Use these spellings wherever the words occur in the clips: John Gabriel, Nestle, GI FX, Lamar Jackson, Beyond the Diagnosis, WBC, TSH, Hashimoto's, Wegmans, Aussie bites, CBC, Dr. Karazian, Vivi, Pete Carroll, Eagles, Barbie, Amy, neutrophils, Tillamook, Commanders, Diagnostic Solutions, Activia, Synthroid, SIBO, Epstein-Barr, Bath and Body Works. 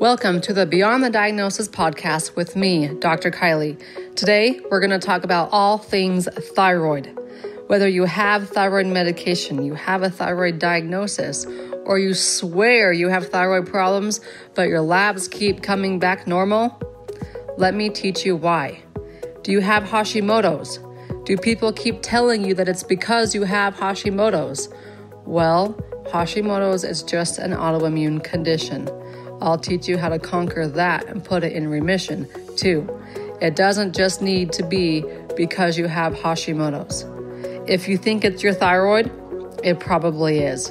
Welcome to the Beyond the Diagnosis podcast with me, Dr. Kylie. Today, we're going to talk about all things thyroid. Whether you have thyroid medication, you have a thyroid diagnosis, or you swear you have thyroid problems, but your labs keep coming back normal, let me teach you why. Do you have Hashimoto's? Do people keep telling you that it's because you have Hashimoto's? Well, Hashimoto's is just an autoimmune condition. I'll teach you how to conquer that and put it in remission too. It doesn't just need to be because you have Hashimoto's. If you think it's your thyroid, it probably is.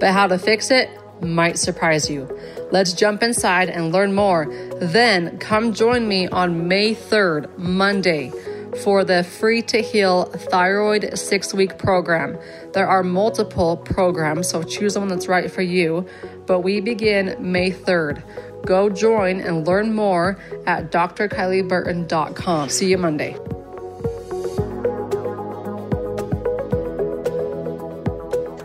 But how to fix it might surprise you. Let's jump inside and learn more. Then come join me on May 3rd, Monday, for the Free to Heal Thyroid 6 Week Program. There are multiple programs, so choose the one that's right for you. But we begin May 3rd. Go join and learn more at drkylieburton.com. See you Monday.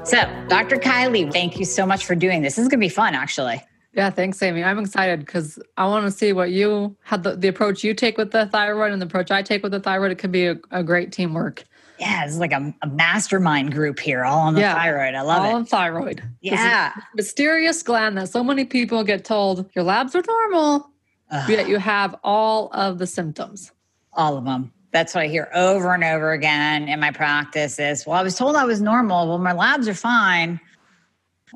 So, Dr. Kylie, thank you so much for doing this. This is going to be fun, actually. Yeah, thanks, Amy. I'm excited because I want to see what you had, the approach you take with the thyroid and the approach I take with the thyroid. It could be a great teamwork. Yeah, it's like a mastermind group here, all on the thyroid. I love it. All on thyroid. Yeah. Mysterious gland that so many people get told, your labs are normal, yet you have all of the symptoms. All of them. That's what I hear over and over again in my practice is, well, I was told I was normal. Well, my labs are fine.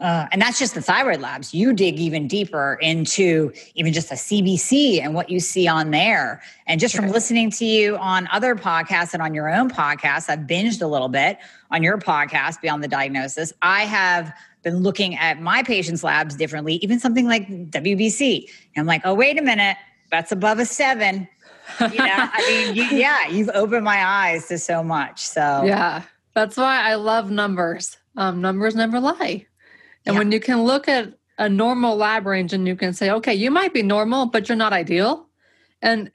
And that's just the thyroid labs. You dig even deeper into even just the CBC and what you see on there. And just from listening to you on other podcasts and on your own podcast, I've binged a little bit on your podcast, Beyond the Diagnosis. I have been looking at my patients' labs differently, even something like WBC. And I'm like, oh, wait a minute, that's above a 7. You know, I mean, you've opened my eyes to so much. So yeah, that's why I love numbers. Numbers never lie. And when you can look at a normal lab range and you can say, okay, you might be normal, but you're not ideal. And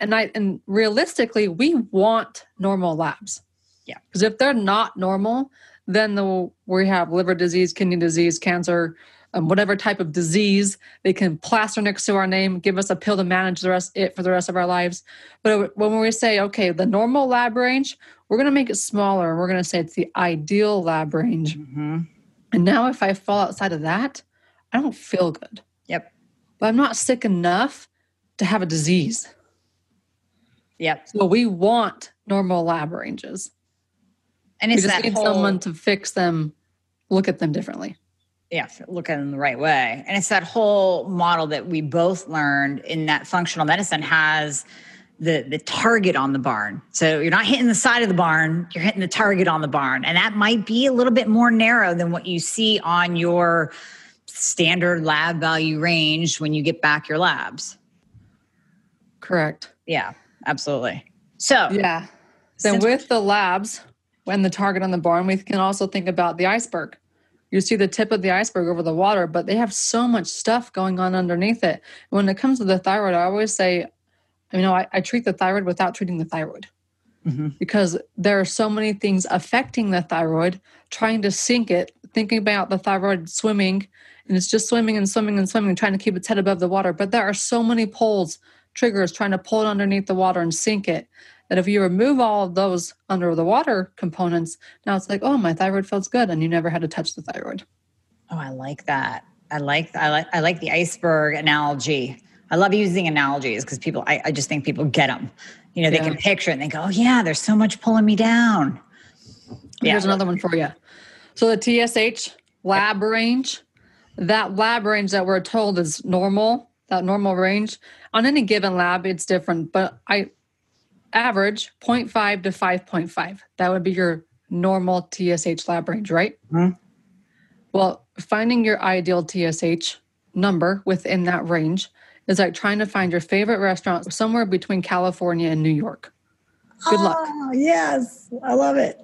realistically, we want normal labs. Yeah. Because if they're not normal, then we have liver disease, kidney disease, cancer, whatever type of disease, they can plaster next to our name, give us a pill to manage it for the rest of our lives. But when we say, okay, the normal lab range, we're going to make it smaller. And we're going to say it's the ideal lab range. Mm-hmm. And now if I fall outside of that, I don't feel good. Yep. But I'm not sick enough to have a disease. Yep. So we want normal lab ranges. And it's that need someone to fix them, look at them differently. Yeah, look at them the right way. And it's that whole model that we both learned in that functional medicine has the target on the barn. So you're not hitting the side of the barn, you're hitting the target on the barn. And that might be a little bit more narrow than what you see on your standard lab value range when you get back your labs. Correct. Yeah, absolutely. So yeah. Then with the labs, when the target on the barn, we can also think about the iceberg. You see the tip of the iceberg over the water, but they have so much stuff going on underneath it. When it comes to the thyroid, I always say, you know, I treat the thyroid without treating the thyroid because there are so many things affecting the thyroid, trying to sink it, thinking about the thyroid swimming, and it's just swimming and swimming and swimming, trying to keep its head above the water. But there are so many poles, triggers, trying to pull it underneath the water and sink it. That if you remove all of those under the water components, now it's like, oh, my thyroid feels good. And you never had to touch the thyroid. Oh, I like that. I like the iceberg analogy. I love using analogies because people, I just think people get them. You know, they can picture it and they go, oh yeah, there's so much pulling me down. Yeah. Here's another one for you. So the TSH lab range, that lab range that we're told is normal, that normal range on any given lab, it's different, but average 0.5 to 5.5. That would be your normal TSH lab range, right? Mm-hmm. Well, finding your ideal TSH number within that range is like trying to find your favorite restaurant somewhere between California and New York. Good luck. Yes, I love it.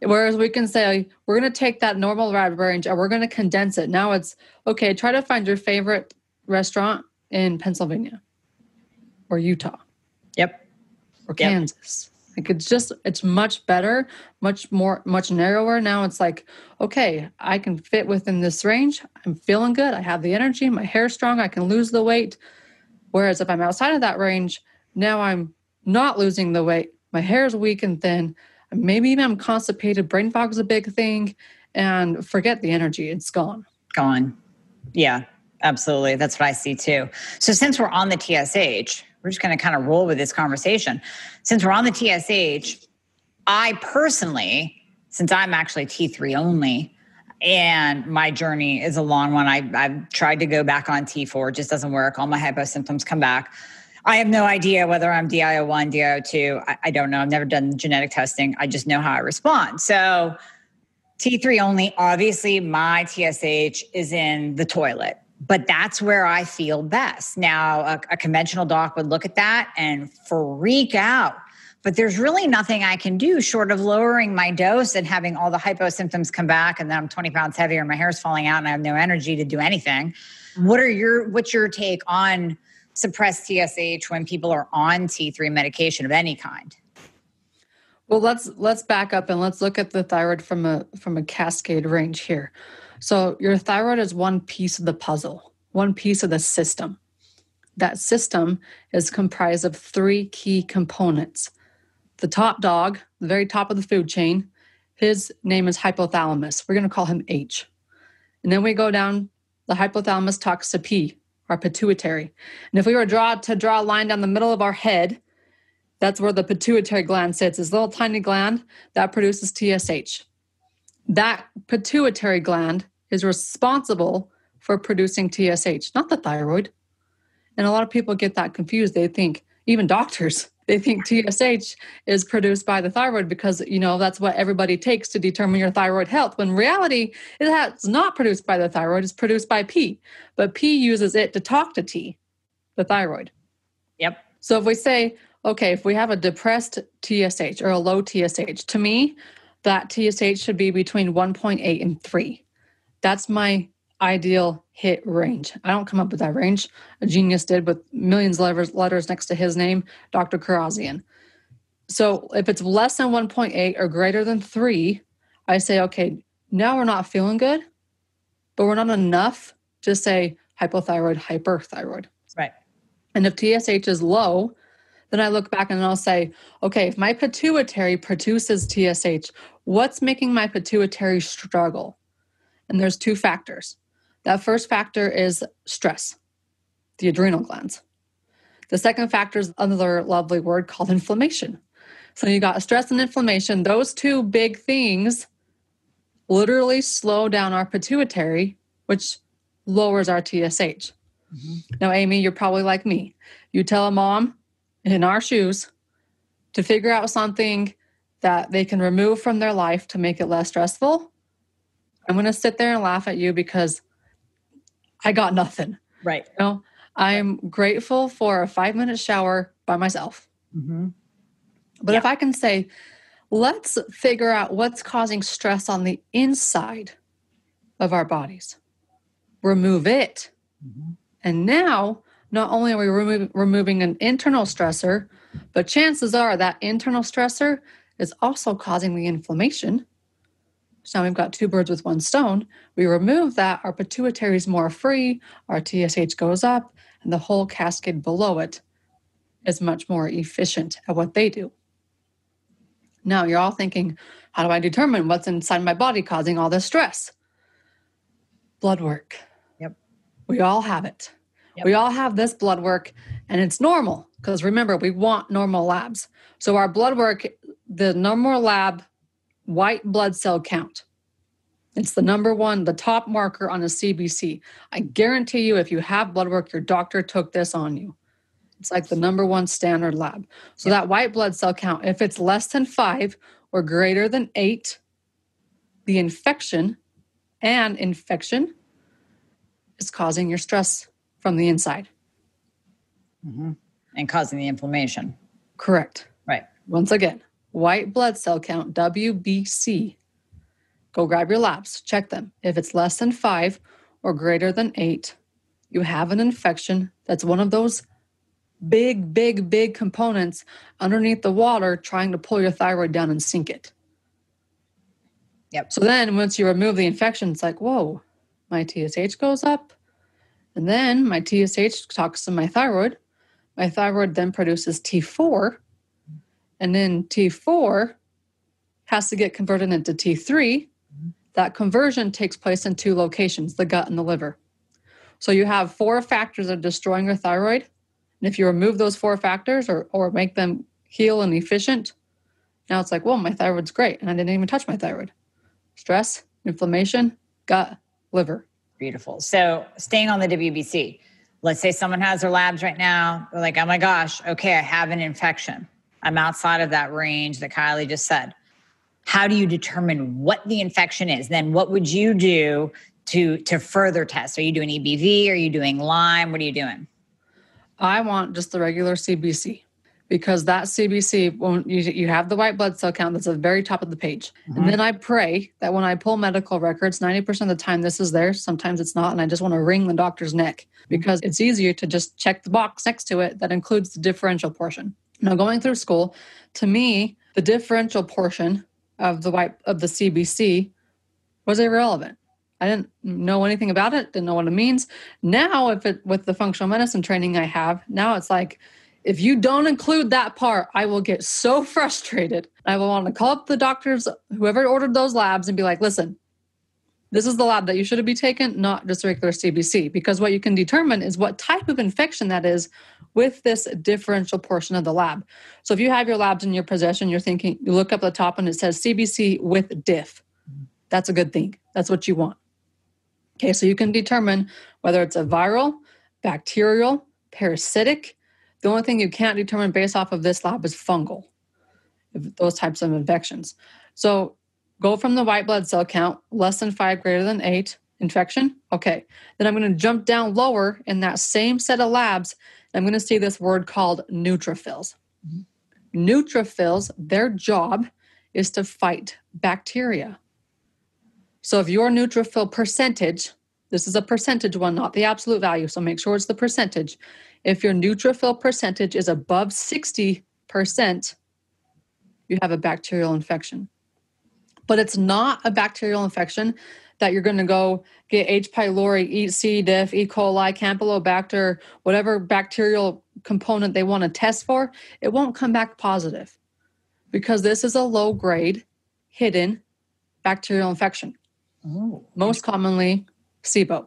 Whereas we can say, we're going to take that normal lab range and we're going to condense it. Now it's, okay, try to find your favorite restaurant in Pennsylvania or Utah. Yep. Or Kansas. Like it's much better, much narrower. Now it's like, okay, I can fit within this range. I'm feeling good. I have the energy, my hair's strong, I can lose the weight. Whereas if I'm outside of that range, now I'm not losing the weight. My hair's weak and thin. Maybe even I'm constipated. Brain fog's a big thing, and forget the energy. It's gone. Gone. Yeah, absolutely. That's what I see too. So since we're on the TSH, we're just going to kind of roll with this conversation. Since we're on the TSH, I personally, since I'm actually T3 only, and my journey is a long one. I've tried to go back on T4. It just doesn't work. All my hypo symptoms come back. I have no idea whether I'm DIO1, DIO2. I don't know. I've never done genetic testing. I just know how I respond. So T3 only, obviously my TSH is in the toilet, but that's where I feel best. Now, a conventional doc would look at that and freak out, but there's really nothing I can do short of lowering my dose and having all the hypo symptoms come back, and then I'm 20 pounds heavier and my hair's falling out and I have no energy to do anything. What's your take on suppressed TSH when people are on T3 medication of any kind? Well, let's back up and let's look at the thyroid from a cascade range here. So your thyroid is one piece of the puzzle, one piece of the system. That system is comprised of three key components. The top dog, the very top of the food chain, his name is hypothalamus. We're going to call him H. And then we go down, the hypothalamus talks to P, our pituitary. And if we were to draw a line down the middle of our head, that's where the pituitary gland sits. It's a little tiny gland that produces TSH. That pituitary gland is responsible for producing TSH, not the thyroid. And a lot of people get that confused. They think, even doctors, they think TSH is produced by the thyroid because, that's what everybody takes to determine your thyroid health. When in reality, it's not produced by the thyroid, it's produced by P. But P uses it to talk to T, the thyroid. Yep. So if we say, okay, if we have a depressed TSH or a low TSH, to me, that TSH should be between 1.8 and 3. That's my ideal hit range. I don't come up with that range. A genius did with millions of letters next to his name, Dr. Karazian. So if it's less than 1.8 or greater than 3, I say, okay, now we're not feeling good, but we're not enough to say hypothyroid, hyperthyroid. Right. And if TSH is low, then I look back and I'll say, okay, if my pituitary produces TSH, what's making my pituitary struggle? And there's two factors. That first factor is stress, the adrenal glands. The second factor is another lovely word called inflammation. So you got stress and inflammation. Those two big things literally slow down our pituitary, which lowers our TSH. Mm-hmm. Now, Amy, you're probably like me. You tell a mom in our shoes to figure out something that they can remove from their life to make it less stressful. I'm going to sit there and laugh at you because I got nothing. Right. I'm grateful for a 5-minute shower by myself. Mm-hmm. But if I can say, let's figure out what's causing stress on the inside of our bodies, remove it. Mm-hmm. And now, not only are we removing an internal stressor, but chances are that internal stressor is also causing the inflammation. So now we've got two birds with one stone. We remove that, our pituitary is more free, our TSH goes up, and the whole cascade below it is much more efficient at what they do. Now you're all thinking, how do I determine what's inside my body causing all this stress? Blood work. Yep. We all have it. Yep. We all have this blood work, and it's normal because remember, we want normal labs. So our blood work, the normal lab, white blood cell count. It's the number one, the top marker on a CBC. I guarantee you, if you have blood work, your doctor took this on you. It's like the number one standard lab. So that white blood cell count, if it's less than 5 or greater than 8, the infection is causing your stress from the inside. Mm-hmm. And causing the inflammation. Correct. Right. Once again, white blood cell count, WBC. Go grab your labs, check them. If it's less than 5 or greater than 8, you have an infection. That's one of those big components underneath the water trying to pull your thyroid down and sink it. Yep. So then once you remove the infection, it's like, whoa, my TSH goes up. And then my TSH talks to my thyroid. My thyroid then produces T4. And then T4 has to get converted into T3. That conversion takes place in two locations, the gut and the liver. So you have four factors that are destroying your thyroid. And if you remove those four factors or make them heal and efficient, now it's like, well, my thyroid's great. And I didn't even touch my thyroid. Stress, inflammation, gut, liver. Beautiful. So staying on the WBC, let's say someone has their labs right now. They're like, oh my gosh, okay, I have an infection. I'm outside of that range that Kylie just said. How do you determine what the infection is? Then what would you do to further test? Are you doing EBV? Are you doing Lyme? What are you doing? I want just the regular CBC because that CBC, won't, you have the white blood cell count that's at the very top of the page. Mm-hmm. And then I pray that when I pull medical records, 90% of the time this is there. Sometimes it's not. And I just want to wring the doctor's neck because it's easier to just check the box next to it that includes the differential portion. Now going through school, to me, the differential portion of the CBC was irrelevant. I didn't know anything about it, didn't know what it means. Now, with the functional medicine training I have, now it's like, if you don't include that part, I will get so frustrated. I will want to call up the doctors, whoever ordered those labs, and be like, listen, this is the lab that you should have been taken, not just regular CBC, because what you can determine is what type of infection that is with this differential portion of the lab. So if you have your labs in your possession, you're thinking, you look up at the top and it says CBC with diff. That's a good thing. That's what you want. Okay, so you can determine whether it's a viral, bacterial, parasitic. The only thing you can't determine based off of this lab is fungal, those types of infections. So go from the white blood cell count, less than 5, greater than 8, infection. Okay, then I'm going to jump down lower in that same set of labs. I'm going to see this word called neutrophils. Mm-hmm. Neutrophils, their job is to fight bacteria. So if your neutrophil percentage, this is a percentage one, not the absolute value, so make sure it's the percentage. If your neutrophil percentage is above 60%, you have a bacterial infection. But it's not a bacterial infection that you're going to go get H. pylori, eat C. diff, E. coli, Campylobacter, whatever bacterial component they want to test for, it won't come back positive because this is a low-grade, hidden bacterial infection. Oh. Most commonly, SIBO,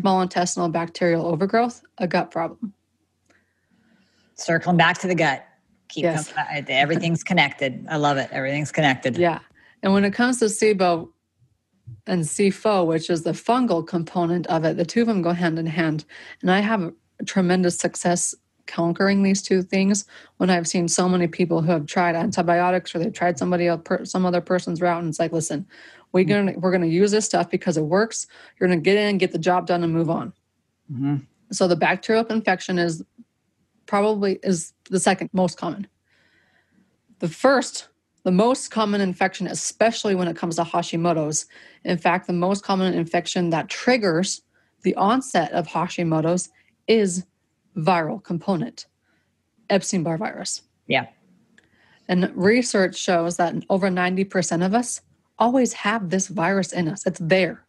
small intestinal bacterial overgrowth, a gut problem. Circling back to the gut. Everything's connected. I love it. Everything's connected. Yeah. And when it comes to SIBO and SIFO, which is the fungal component of it, the two of them go hand in hand. And I have tremendous success conquering these two things when I've seen so many people who have tried antibiotics or they've tried some other person's route. And it's like, listen, we're going to use this stuff because it works. You're going to get in, get the job done and move on. Mm-hmm. So the bacterial infection is probably the second most common. The most common infection, especially when it comes to Hashimoto's, in fact, the most common infection that triggers the onset of Hashimoto's is viral component, Epstein-Barr virus. Yeah. And research shows that over 90% of us always have this virus in us. It's there.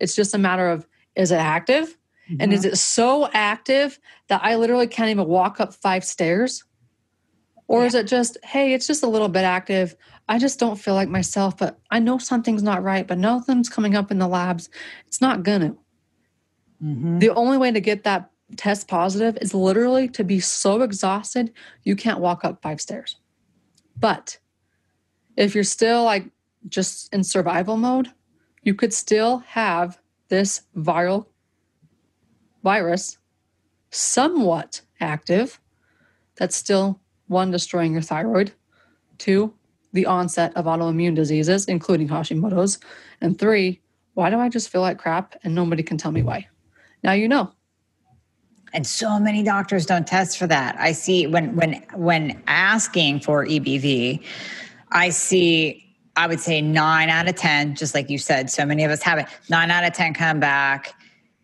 It's just a matter of, is it active? Mm-hmm. And is it so active that I literally can't even walk up 5 stairs? Or is it just, hey, it's just a little bit active. I just don't feel like myself, but I know something's not right, but nothing's coming up in the labs. It's not going to. Mm-hmm. The only way to get that test positive is literally to be so exhausted you can't walk up 5 stairs. But if you're still like just in survival mode, you could still have this viral virus somewhat active that's still 1, destroying your thyroid, 2, the onset of autoimmune diseases, including Hashimoto's, and 3, why do I just feel like crap and nobody can tell me why? Now you know. And so many doctors don't test for that. I see when asking for EBV, I would say 9 out of 10, just like you said, so many of us have it, 9 out of 10 come back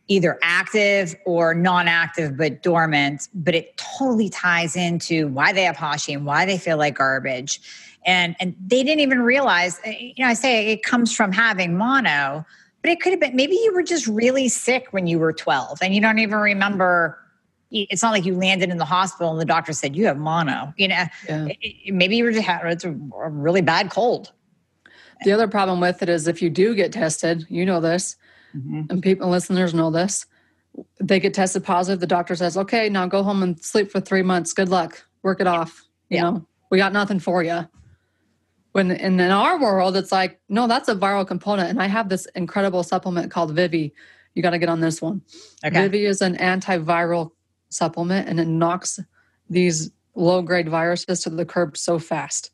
either active or non-active but dormant, but it totally ties into why they have Hashi and why they feel like garbage. And they didn't even realize, you know, I say it comes from having mono, but it could have been, maybe you were just really sick when you were 12 and you don't even remember. It's not like you landed in the hospital and the doctor said, you have mono, you know, maybe you were just having a really bad cold. The other problem with it is if you do get tested, you know this, and people, listeners know this, they get tested positive. The doctor says, okay, now go home and sleep for 3 months. Good luck. Work it off. You know, we got nothing for you. When in our world, it's like, no, that's a viral component. And I have this incredible supplement called Vivi. You got to get on this one. Okay. Vivi is an antiviral supplement and it knocks these low-grade viruses to the curb so fast.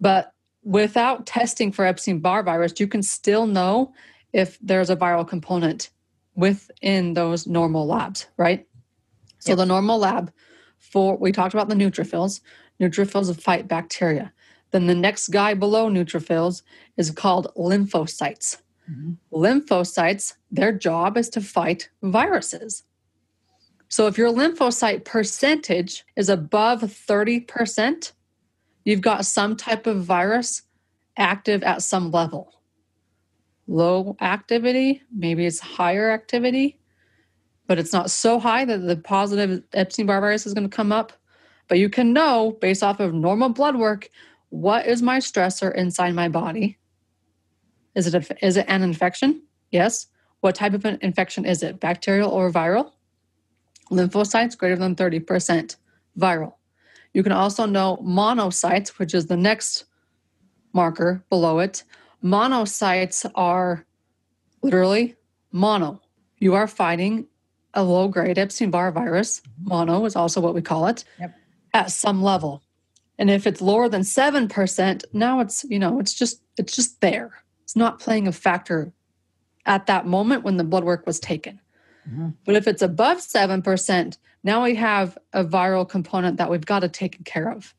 But without testing for Epstein-Barr virus, you can still know if there's a viral component within those normal labs, right? So the normal lab for, we talked about the neutrophils. Neutrophils fight bacteria. Then the next guy below neutrophils is called lymphocytes. Lymphocytes, their job is to fight viruses. So if your lymphocyte percentage is above 30%, you've got some type of virus active at some level. Low activity, maybe it's higher activity, but it's not so high that the positive Epstein-Barr virus is going to come up. But you can know based off of normal blood work, what is my stressor inside my body? Is it an infection? Yes. What type of an infection is it? Bacterial or viral? Lymphocytes greater than 30%. Viral. You can also know monocytes, which is the next marker below it. Monocytes are literally mono. You are fighting a low-grade Epstein-Barr virus. Mono is also what we call it, at some level. And if it's lower than 7%, now it's, you know, it's just there. It's not playing a factor at that moment when the blood work was taken. But if it's above 7%, now we have a viral component that we've got to take care of.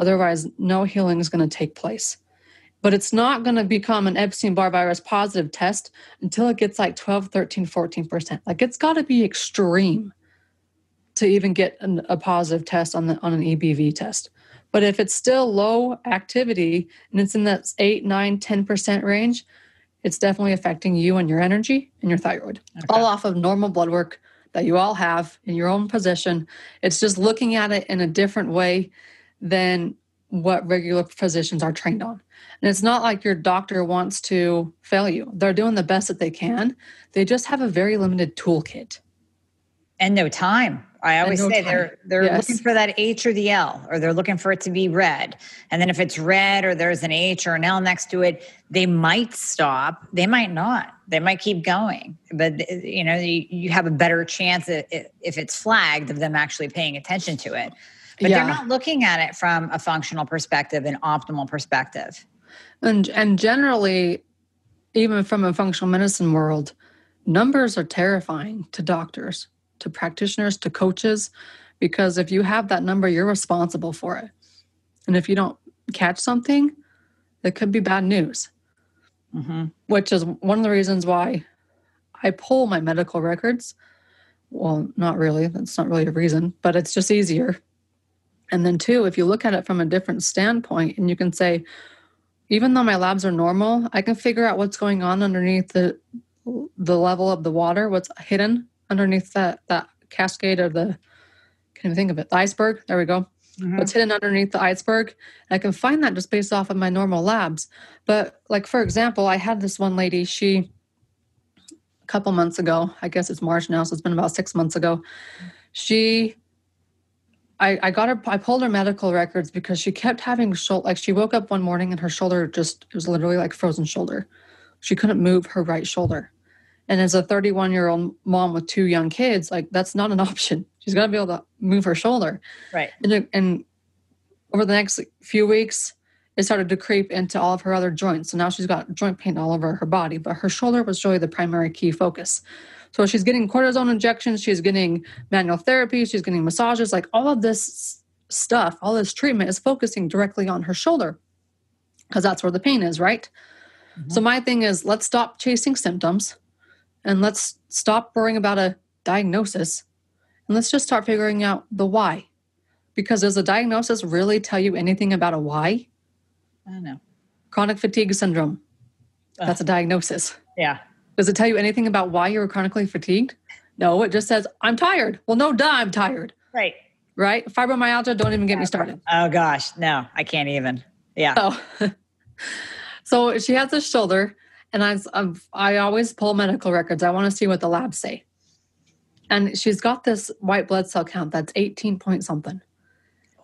Otherwise, no healing is going to take place. But it's not going to become an Epstein-Barr virus positive test until it gets like 12, 13, 14%. Like it's got to be extreme to even get a positive test on an EBV test. But if it's still low activity and it's in that 8, 9, 10% range, it's definitely affecting you and your energy and your thyroid. Okay. All off of normal blood work that you all have in your own position. It's just looking at it in a different way than what regular physicians are trained on. And it's not like your doctor wants to fail you. They're doing the best that they can. They just have a very limited toolkit. And no time. I always say they're looking for that H or the L, or they're looking for it to be red. And then if it's red or there's an H or an L next to it, they might stop. They might not. They might keep going. But, you know, you have a better chance if it's flagged of them actually paying attention to it. But they're not looking at it from a functional perspective, an optimal perspective. And generally, even from a functional medicine world, numbers are terrifying to doctors, to practitioners, to coaches, because if you have that number, you're responsible for it. And if you don't catch something, that could be bad news, which is one of the reasons why I pull my medical records. Well, not really. That's not really a reason, but it's just easier. And then two, if you look at it from a different standpoint and you can say, even though my labs are normal, I can figure out what's going on underneath the level of the water, what's hidden underneath that cascade of the iceberg. There we go. What's hidden underneath the iceberg. And I can find that just based off of my normal labs. But like, for example, I had this one lady, she, a couple months ago, I guess it's March now, so it's been about 6 months ago. I pulled her medical records because she kept having she woke up one morning and her shoulder it was literally like frozen shoulder. She couldn't move her right shoulder. And as a 31-year-old mom with two young kids, like that's not an option. She's got to be able to move her shoulder. Right. And over the next few weeks, it started to creep into all of her other joints. So now she's got joint pain all over her body, but her shoulder was really the primary key focus. So she's getting cortisone injections. She's getting manual therapy. She's getting massages. Like all of this stuff, all this treatment is focusing directly on her shoulder because that's where the pain is, right? So my thing is, let's stop chasing symptoms. and let's stop worrying about a diagnosis and let's just start figuring out the why. Because does a diagnosis really tell you anything about a why? I know. Chronic fatigue syndrome. That's a diagnosis. Yeah. Does it tell you anything about why you were chronically fatigued? No, it just says, I'm tired. Well, no, duh, I'm tired. Right. Right? Fibromyalgia, don't even get me started. Oh, gosh. No, I can't even. Yeah. So she has a shoulder, and I always pull medical records. I want to see what the labs say. And she's got this white blood cell count that's 18 point something.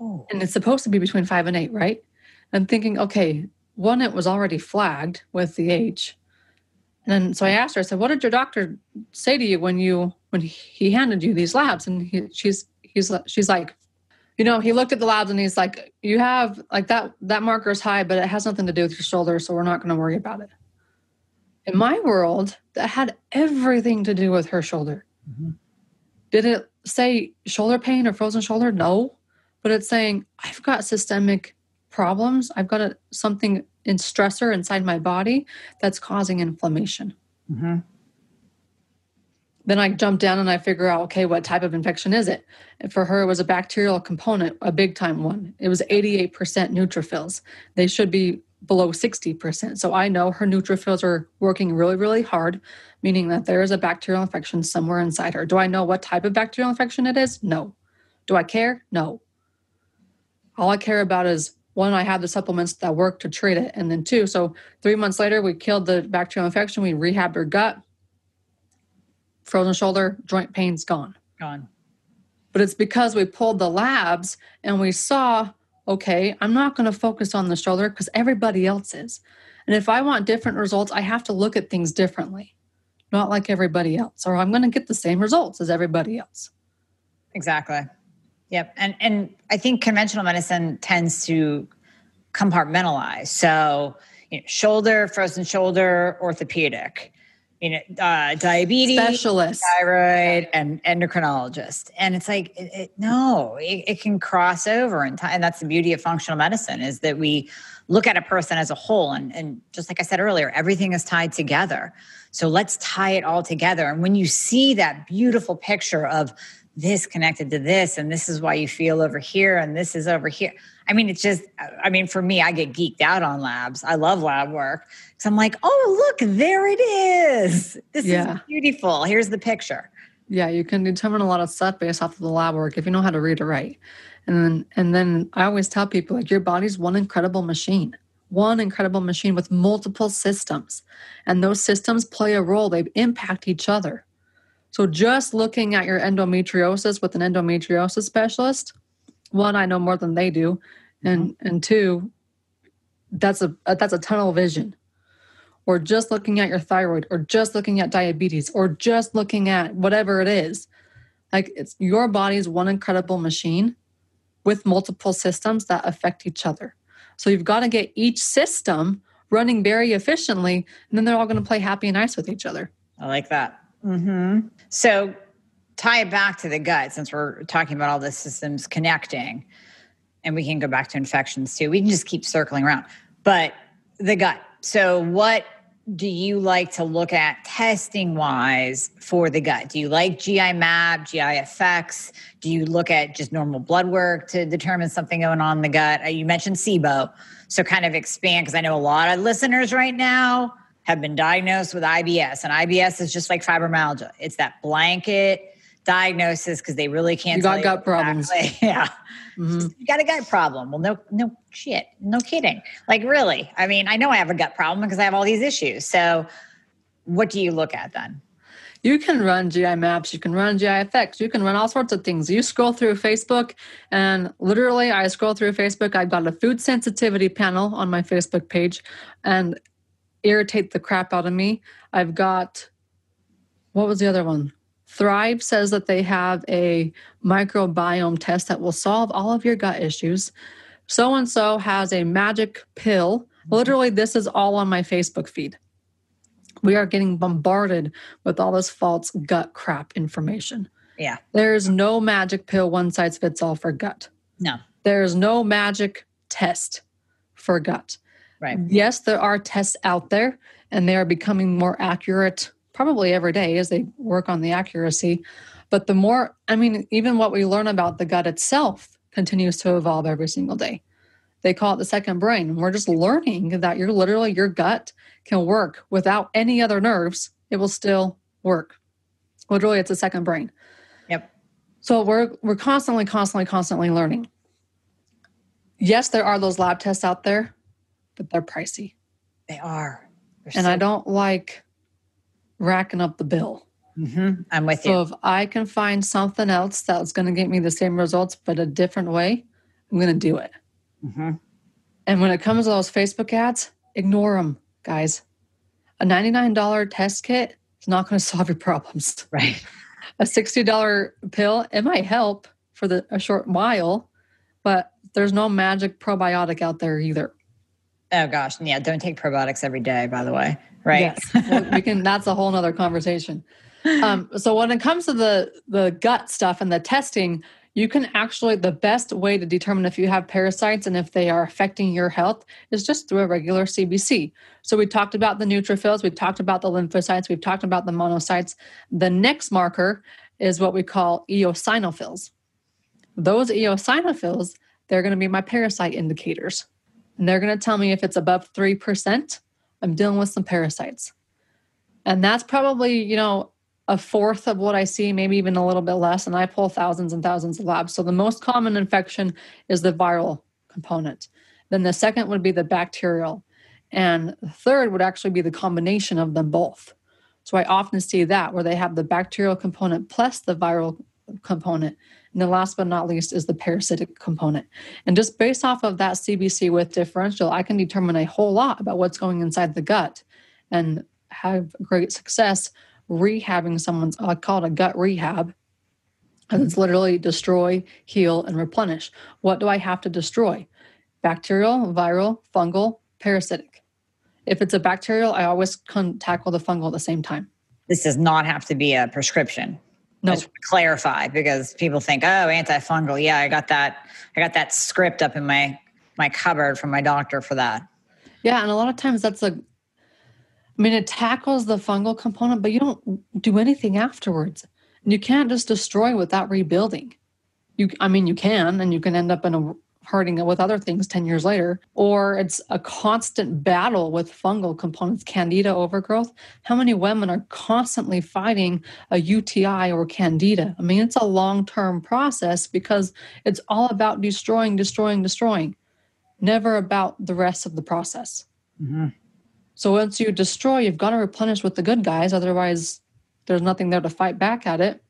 Oh. And it's supposed to be between 5 and 8, right? I'm thinking, okay, one, it was already flagged with the H. And so I asked her, I said, what did your doctor say to you when he handed you these labs? And she's like, you know, he looked at the labs and he's like, you have like that marker's high, but it has nothing to do with your shoulder. So we're not going to worry about it. In my world, that had everything to do with her shoulder. Mm-hmm. Did it say shoulder pain or frozen shoulder? No. But it's saying, I've got systemic problems. I've got something in stressor inside my body that's causing inflammation. Mm-hmm. Then I jump down and I figure out, okay, what type of infection is it? And for her, it was a bacterial component, a big time one. It was 88% neutrophils. They should be below 60%. So I know her neutrophils are working really, really hard, meaning that there is a bacterial infection somewhere inside her. Do I know what type of bacterial infection it is? No. Do I care? No. All I care about is, one, I have the supplements that work to treat it. And then two, so 3 months later, we killed the bacterial infection. We rehabbed her gut, frozen shoulder, joint pain's gone. Gone. But it's because we pulled the labs and we saw, okay, I'm not going to focus on the shoulder because everybody else is. And if I want different results, I have to look at things differently, not like everybody else, or I'm going to get the same results as everybody else. Exactly. Yep. And I think conventional medicine tends to compartmentalize. So, you know, shoulder, frozen shoulder, orthopedic, you know, diabetes, specialist, thyroid, and endocrinologist. And it's like, it can cross over. And that's the beauty of functional medicine, is that we look at a person as a whole. And just like I said earlier, everything is tied together. So let's tie it all together. And when you see that beautiful picture of this connected to this, and this is why you feel over here, and this is over here. I mean, it's just, I mean, for me, I get geeked out on labs. I love lab work. So I'm like, oh, look, there it is. This is beautiful. Here's the picture. Yeah, you can determine a lot of stuff based off of the lab work if you know how to read it right. And then I always tell people, like, your body's one incredible machine with multiple systems. And those systems play a role. They impact each other. So just looking at your endometriosis with an endometriosis specialist, one, I know more than they do, and two, that's a tunnel vision. Or just looking at your thyroid, or just looking at diabetes, or just looking at whatever it is. Like, it's your body's one incredible machine with multiple systems that affect each other. So you've got to get each system running very efficiently, and then they're all going to play happy and nice with each other. I like that. Mm-hmm. So tie it back to the gut, since we're talking about all the systems connecting, and we can go back to infections too. We can just keep circling around, but the gut. So what do you like to look at testing wise for the gut? Do you like GI MAP, GI FX? Do you look at just normal blood work to determine something going on in the gut? You mentioned SIBO. So kind of expand, because I know a lot of listeners right now have been diagnosed with IBS. And IBS is just like fibromyalgia. It's that blanket diagnosis because they really can't tell you. You got gut problems. Exactly. Yeah. Mm-hmm. Just, you got a gut problem. Well, no shit. No kidding. Like, really. I mean, I know I have a gut problem because I have all these issues. So what do you look at then? You can run GI maps. You can run GI FX. You can run all sorts of things. You scroll through Facebook, and literally I scroll through Facebook. I've got a food sensitivity panel on my Facebook page, and irritate the crap out of me. I've got, what was the other one? Thrive says that they have a microbiome test that will solve all of your gut issues. So-and-so has a magic pill. Literally, this is all on my Facebook feed. We are getting bombarded with all this false gut crap information. Yeah. There's no magic pill, one size fits all for gut. No. There's no magic test for gut. Right. Yes, there are tests out there, and they are becoming more accurate probably every day as they work on the accuracy. But the more, I mean, even what we learn about the gut itself continues to evolve every single day. They call it the second brain. And we're just learning that you're literally, your gut can work without any other nerves. It will still work. Literally, it's a second brain. Yep. So we're constantly learning. Yes, there are those lab tests out there, but they're pricey. They are. And I don't like racking up the bill. Mm-hmm. I'm with you. So if I can find something else that's going to get me the same results, but a different way, I'm going to do it. Mm-hmm. And when it comes to those Facebook ads, ignore them, guys. A $99 test kit is not going to solve your problems. Right. A $60 pill, it might help for a short while, but there's no magic probiotic out there either. Oh gosh. Yeah. Don't take probiotics every day, by the way. Right. Yes. Well, we can, that's a whole nother conversation. So when it comes to the gut stuff and the testing, you can actually, the best way to determine if you have parasites and if they are affecting your health is just through a regular CBC. So we talked about the neutrophils, we've talked about the lymphocytes, we've talked about the monocytes. The next marker is what we call eosinophils. Those eosinophils, they're going to be my parasite indicators. And they're going to tell me if it's above 3%, I'm dealing with some parasites. And that's probably, you know, a fourth of what I see, maybe even a little bit less. And I pull thousands and thousands of labs. So the most common infection is the viral component. Then the second would be the bacterial. And the third would actually be the combination of them both. So I often see that where they have the bacterial component plus the viral component. And the last but not least is the parasitic component. And just based off of that CBC with differential, I can determine a whole lot about what's going inside the gut and have great success rehabbing someone's, I call it a gut rehab, because it's literally destroy, heal, and replenish. What do I have to destroy? Bacterial, viral, fungal, parasitic. If it's a bacterial, I always tackle the fungal at the same time. This does not have to be a prescription. No. I just want to clarify because people think, oh, antifungal. Yeah, I got that script up in my cupboard from my doctor for that. Yeah, and a lot of times that's it tackles the fungal component, but you don't do anything afterwards. And you can't just destroy without rebuilding. You can, and you can end up hurting it with other things 10 years later, or it's a constant battle with fungal components, candida overgrowth. How many women are constantly fighting a UTI or candida? I mean, it's a long-term process because it's all about destroying, never about the rest of the process. Mm-hmm. So once you destroy, you've got to replenish with the good guys. Otherwise, there's nothing there to fight back at it.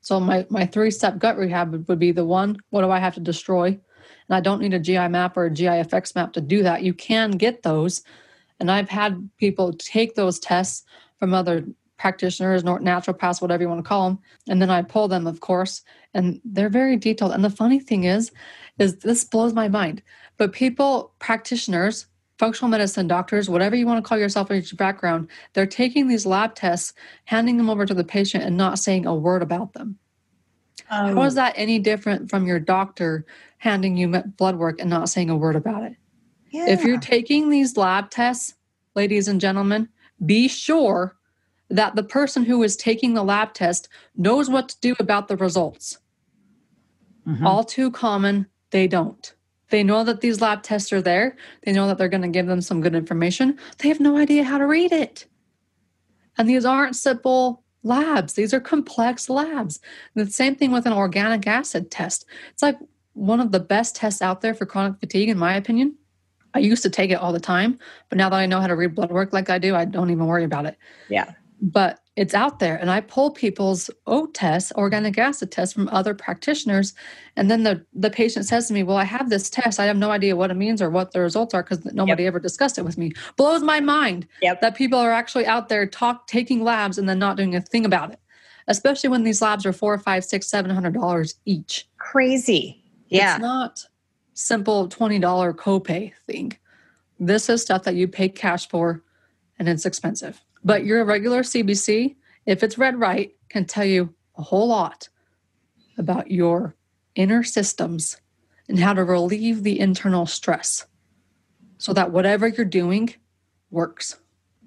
So my three-step gut rehab would be the one, what do I have to destroy? And I don't need a GI map or a GI FX map to do that. You can get those. And I've had people take those tests from other practitioners, naturopaths, whatever you want to call them. And then I pull them, of course, and they're very detailed. And the funny thing is this blows my mind. But people, practitioners, functional medicine doctors, whatever you want to call yourself or your background, they're taking these lab tests, handing them over to the patient and not saying a word about them. How is that any different from your doctor handing you blood work and not saying a word about it? Yeah. If you're taking these lab tests, ladies and gentlemen, be sure that the person who is taking the lab test knows what to do about the results. Mm-hmm. All too common, they don't. They know that these lab tests are there. They know that they're going to give them some good information. They have no idea how to read it. And these aren't simple labs. These are complex labs. And the same thing with an organic acid test. It's like one of the best tests out there for chronic fatigue, in my opinion. I used to take it all the time, but now that I know how to read blood work like I do, I don't even worry about it. Yeah. But it's out there. And I pull people's O tests, organic acid tests from other practitioners. And then the patient says to me, well, I have this test. I have no idea what it means or what the results are because nobody ever discussed it with me. Blows my mind that people are actually out there taking labs and then not doing a thing about it, especially when these labs are $400, $500, $600, $700 each. Crazy. Yeah. It's not simple $20 copay thing. This is stuff that you pay cash for and it's expensive. But your regular CBC, if it's read right, can tell you a whole lot about your inner systems and how to relieve the internal stress so that whatever you're doing works.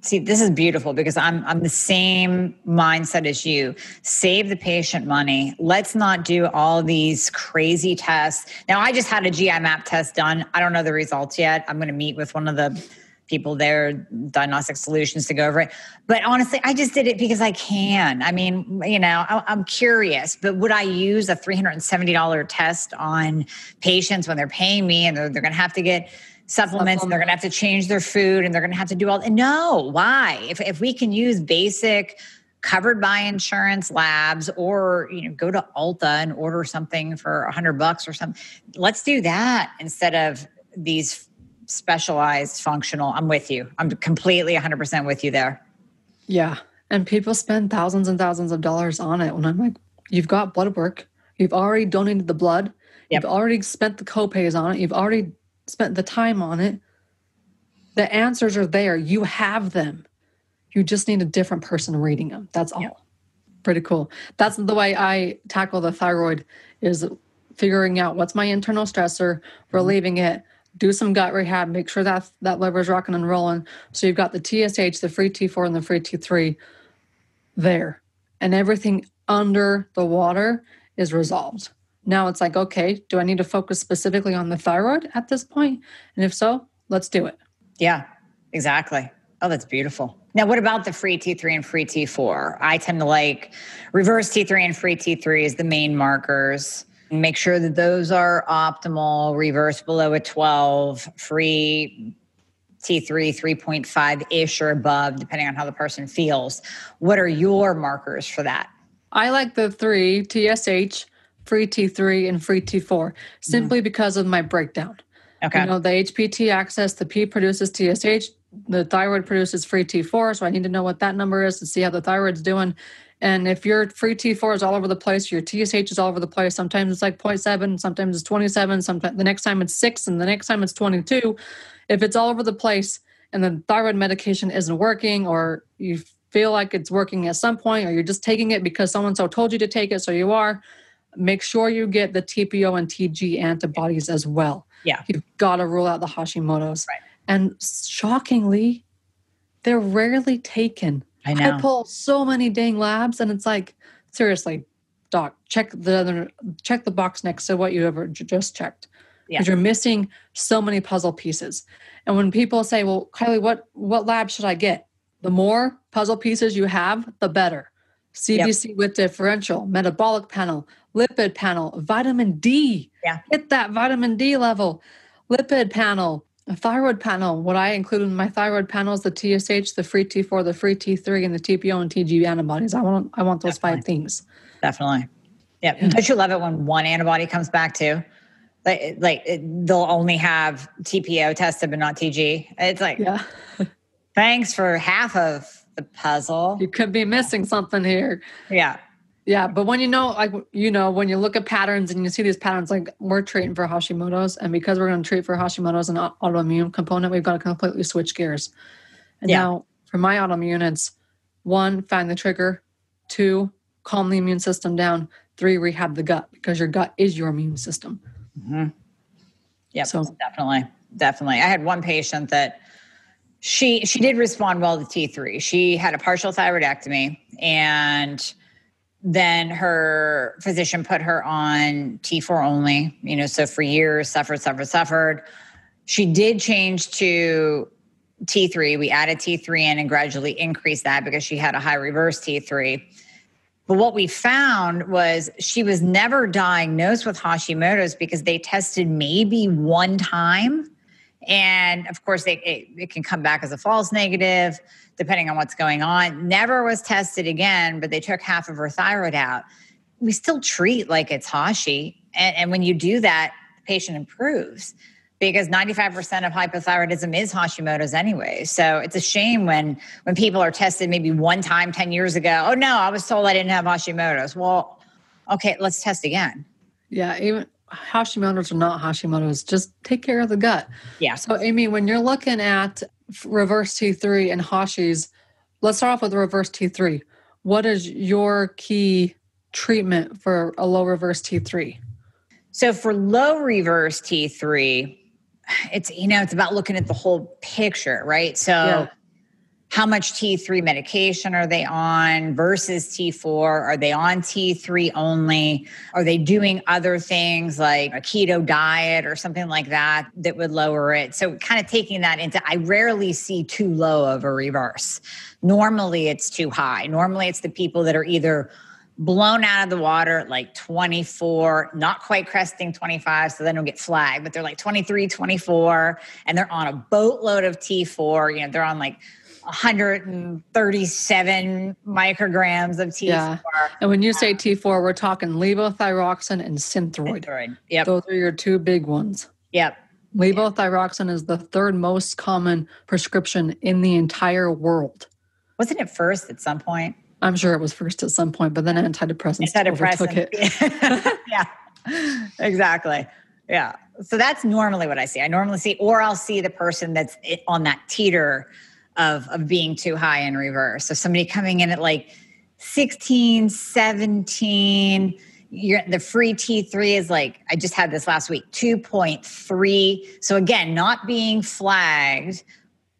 See, this is beautiful because I'm the same mindset as you. Save the patient money. Let's not do all these crazy tests. Now, I just had a GI MAP test done. I don't know the results yet. I'm going to meet with one of the people there, Diagnostic Solutions, to go over it. But honestly, I just did it because I can. I mean, you know, I'm curious, but would I use a $370 test on patients when they're paying me and they're going to have to get supplements and they're going to have to change their food and they're going to have to do all that? No, why? If we can use basic covered by insurance labs, or, you know, go to Ulta and order something for $100 or something, let's do that instead of these specialized functional. I'm with you. I'm completely 100% with you there. Yeah. And people spend thousands and thousands of dollars on it when I'm like, you've got blood work. You've already donated the blood. Yep. You've already spent the copays on it. You've already spent the time on it. The answers are there. You have them. You just need a different person reading them. That's all. Yep. Pretty cool. That's the way I tackle the thyroid, is figuring out what's my internal stressor, relieving it, do some gut rehab, make sure that that liver's rocking and rolling. So you've got the TSH, the free T4, and the free T3 there. And everything under the water is resolved. Now it's like, okay, do I need to focus specifically on the thyroid at this point? And if so, let's do it. Yeah, exactly. Oh, that's beautiful. Now, what about the free T3 and free T4? I tend to like reverse T3 and free T3 as the main markers. Make sure that those are optimal, reverse below a 12, free T3, 3.5-ish or above, depending on how the person feels. What are your markers for that? I like the three, TSH, free T3, and free T4, simply because of my breakdown. Okay. You know, the HPT axis, the P produces TSH, the thyroid produces free T4, so I need to know what that number is to see how the thyroid's doing. And if your free T4 is all over the place, your TSH is all over the place, sometimes it's like 0.7, sometimes it's 27, sometimes the next time it's 6, and the next time it's 22. If it's all over the place and the thyroid medication isn't working, or you feel like it's working at some point, or you're just taking it because so-and-so told you to take it, so you are, make sure you get the TPO and TG antibodies as well. Yeah. You've got to rule out the Hashimoto's. Right. And shockingly, they're rarely taken. I know. I pull so many dang labs, and it's like, seriously, doc, check the box next to what you ever just checked, because you're missing so many puzzle pieces. And when people say, "Well, Kylie, what lab should I get?" The more puzzle pieces you have, the better. CBC with differential, metabolic panel, lipid panel, vitamin D. Yeah, hit that vitamin D level, lipid panel. A thyroid panel. What I include in my thyroid panel is the TSH, the free T4, the free T3, and the TPO and TG antibodies. I want those five things. Definitely. Yep. Yeah. Don't you love it when one antibody comes back too? Like they'll only have TPO tested but not TG. It's like, thanks for half of the puzzle. You could be missing something here. Yeah. Yeah, but when when you look at patterns and you see these patterns, like we're treating for Hashimoto's, and because we're going to treat for Hashimoto's and autoimmune component, we've got to completely switch gears. And now for my autoimmune, it's 1, find the trigger, 2, calm the immune system down, 3, rehab the gut, because your gut is your immune system. Mm-hmm. Yeah, so definitely. I had one patient that she did respond well to T3. She had a partial thyroidectomy, and then her physician put her on T4 only, you know, so for years, suffered. She did change to T3. We added T3 in and gradually increased that because she had a high reverse T3. But what we found was she was never diagnosed with Hashimoto's because they tested maybe one time. And of course, it can come back as a false negative, depending on what's going on. Never was tested again, but they took half of her thyroid out. We still treat like it's Hashi. And when you do that, the patient improves, because 95% of hypothyroidism is Hashimoto's anyway. So it's a shame when people are tested maybe one time 10 years ago. Oh, no, I was told I didn't have Hashimoto's. Well, okay, let's test again. Yeah, even Hashimoto's or not Hashimoto's, just take care of the gut. Yeah. So, Amy, when you're looking at reverse T3 and Hashi's, let's start off with reverse T3. What is your key treatment for a low reverse T3? So for low reverse T3, it's about looking at the whole picture, right? So how much T3 medication are they on versus T4? Are they on T3 only? Are they doing other things like a keto diet or something like that that would lower it? So kind of taking that into, I rarely see too low of a reverse. Normally it's too high. Normally it's the people that are either blown out of the water at like 24, not quite cresting 25, so they don't get flagged, but they're like 23, 24, and they're on a boatload of T4. You know, they're on like 137 micrograms of T4. Yeah. And when you say T4, we're talking levothyroxine and Synthroid. Yep. Those are your two big ones. Yep. Levothyroxine is the third most common prescription in the entire world. Wasn't it first at some point? I'm sure it was first at some point, but then antidepressants overtook it. Yeah, exactly. Yeah. So that's normally what I see. I normally see, or I'll see the person that's on that teeter of being too high in reverse. So somebody coming in at like 16, 17, the free T3 is like, I just had this last week, 2.3. So again, not being flagged,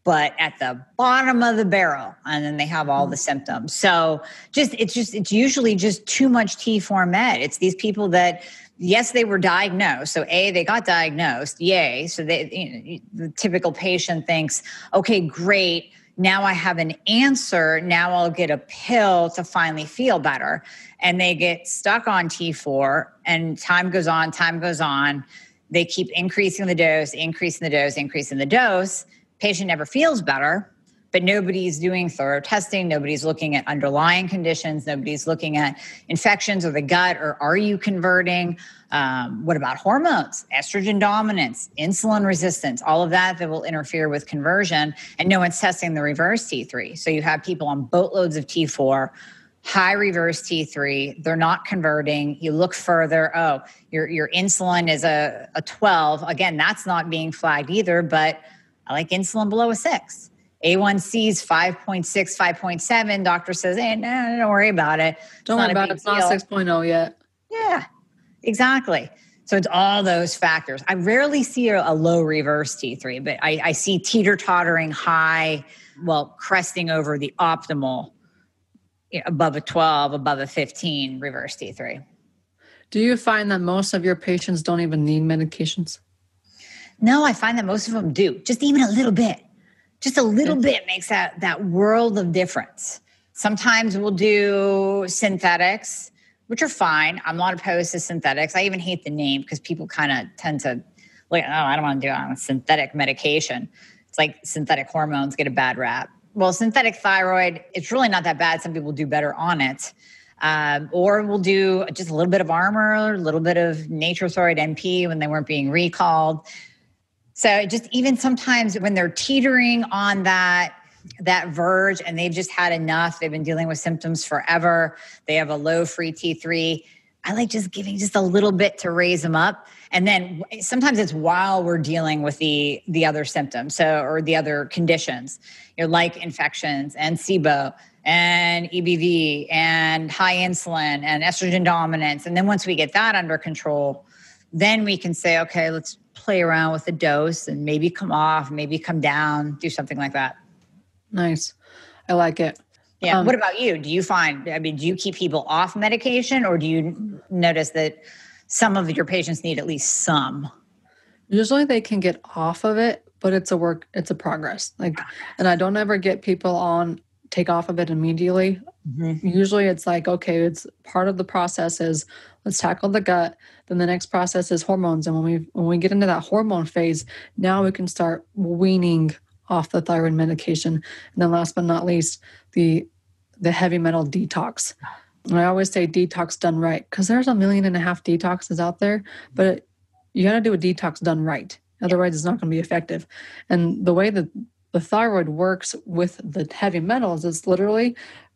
but at the bottom of the barrel, and then they have all the symptoms. So it's usually just too much T4 med. It's these people that, yes, they were diagnosed. So A, they got diagnosed. Yay. So the typical patient thinks, okay, great. Now I have an answer. Now I'll get a pill to finally feel better. And they get stuck on T4 and time goes on. They keep increasing the dose. Patient never feels better, but nobody's doing thorough testing. Nobody's looking at underlying conditions. Nobody's looking at infections or the gut, or are you converting? What about hormones, estrogen dominance, insulin resistance, all of that will interfere with conversion, and no one's testing the reverse T3. So you have people on boatloads of T4, high reverse T3, they're not converting. You look further, oh, your insulin is a 12. Again, that's not being flagged either, but I like insulin below a 6. A1C is 5.6, 5.7. Doctor says, hey, no, don't worry about it. Don't worry about it. It's not 6.0 yet. Yeah, exactly. So it's all those factors. I rarely see a low reverse T3, but I see teeter-tottering high, well, cresting over the optimal, you know, above a 12, above a 15 reverse T3. Do you find that most of your patients don't even need medications? No, I find that most of them do. Just even a little bit. Just a little bit makes that world of difference. Sometimes we'll do synthetics, which are fine. I'm not opposed to synthetics. I even hate the name because people kind of tend to, like, oh, I don't want to do it on synthetic medication. It's like synthetic hormones get a bad rap. Well, synthetic thyroid, it's really not that bad. Some people do better on it. Or we'll do just a little bit of Armour, a little bit of Nature-Throid NP when they weren't being recalled. So just even sometimes when they're teetering on that verge and they've just had enough, they've been dealing with symptoms forever, they have a low free T3, I like just giving just a little bit to raise them up. And then sometimes it's while we're dealing with the other symptoms, or the other conditions, you know, like infections and SIBO and EBV and high insulin and estrogen dominance. And then once we get that under control, then we can say, okay, let's play around with the dose and maybe come off, maybe come down, do something like that. Nice. I like it. Yeah. What about you? Do you find, do you keep people off medication, or do you notice that some of your patients need at least some? Usually they can get off of it, but it's a progress. And I don't ever get people take off of it immediately. Mm-hmm. Usually it's like, okay, it's part of the process is let's tackle the gut. Then the next process is hormones. And when we get into that hormone phase, now we can start weaning off the thyroid medication. And then last but not least, the heavy metal detox. And I always say detox done right, because there's 1.5 million detoxes out there, but you got to do a detox done right. Otherwise it's not going to be effective. And the way that the thyroid works with the heavy metals, it's literally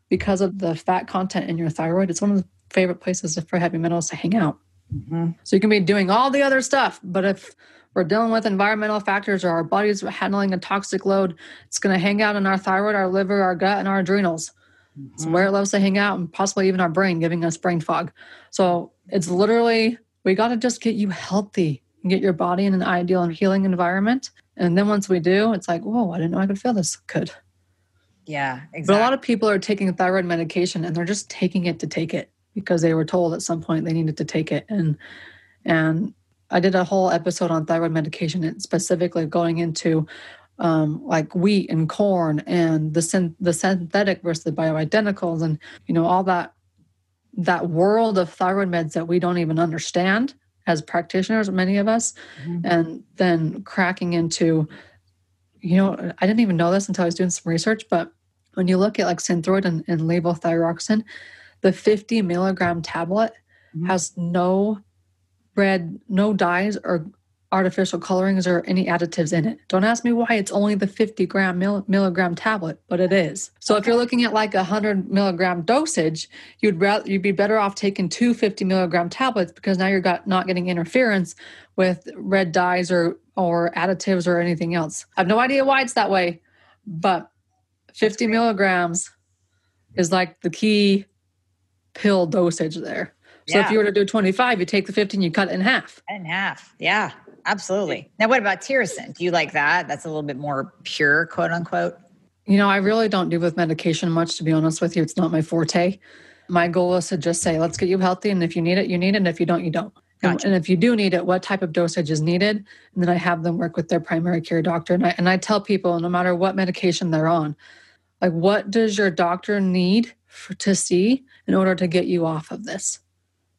because of the fat content in your thyroid. It's one of the favorite places for heavy metals to hang out. Mm-hmm. So you can be doing all the other stuff, but if we're dealing with environmental factors or our body's handling a toxic load, it's going to hang out in our thyroid, our liver, our gut, and our adrenals. Mm-hmm. It's where it loves to hang out, and possibly even our brain, giving us brain fog. So it's literally, we got to just get you healthy and get your body in an ideal and healing environment. And then once we do, it's like, whoa, I didn't know I could feel this good. Yeah, exactly. But a lot of people are taking thyroid medication and they're just taking it to take it because they were told at some point they needed to take it. And I did a whole episode on thyroid medication and specifically going into like wheat and corn and the synthetic versus the bioidenticals and, you know, all that world of thyroid meds that we don't even understand as practitioners, many of us, mm-hmm. and then cracking into, you know, I didn't even know this until I was doing some research, but when you look at like Synthroid and Levothyroxine, the 50 milligram tablet mm-hmm. has no red, no dyes or artificial colorings or any additives in it. Don't ask me why it's only the 50 milligram tablet, but it is. So if you're looking at like 100 milligram dosage, you'd be better off taking two 50 milligram tablets because now you're not getting interference with red dyes or additives or anything else. I have no idea why it's that way, but 50 milligrams is like the key pill dosage there. So if you were to do 25, you take the 15, you cut it in half. Yeah, absolutely. Now, what about tyrosine? Do you like that? That's a little bit more pure, quote unquote. You know, I really don't do with medication much, to be honest with you. It's not my forte. My goal is to just say, let's get you healthy. And if you need it, you need it. And if you don't, you don't. Gotcha. And if you do need it, what type of dosage is needed? And then I have them work with their primary care doctor. And I tell people, no matter what medication they're on, like, what does your doctor need to see in order to get you off of this?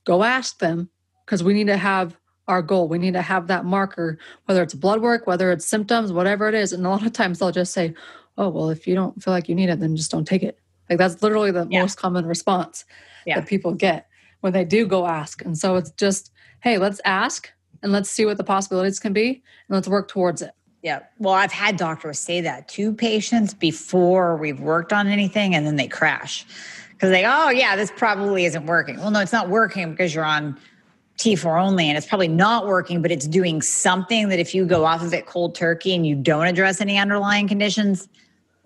Go ask them, because we need to have our goal. We need to have that marker, whether it's blood work, whether it's symptoms, whatever it is. And a lot of times they'll just say, oh, well, if you don't feel like you need it, then just don't take it. Like, that's literally the most common response that people get when they do go ask. And so it's just, hey, let's ask and let's see what the possibilities can be and let's work towards it. Yeah. Well, I've had doctors say that to patients before we've worked on anything, and then they crash. Because they go, oh, yeah, this probably isn't working. Well, no, it's not working because you're on T4 only, and it's probably not working, but it's doing something that if you go off of it cold turkey and you don't address any underlying conditions,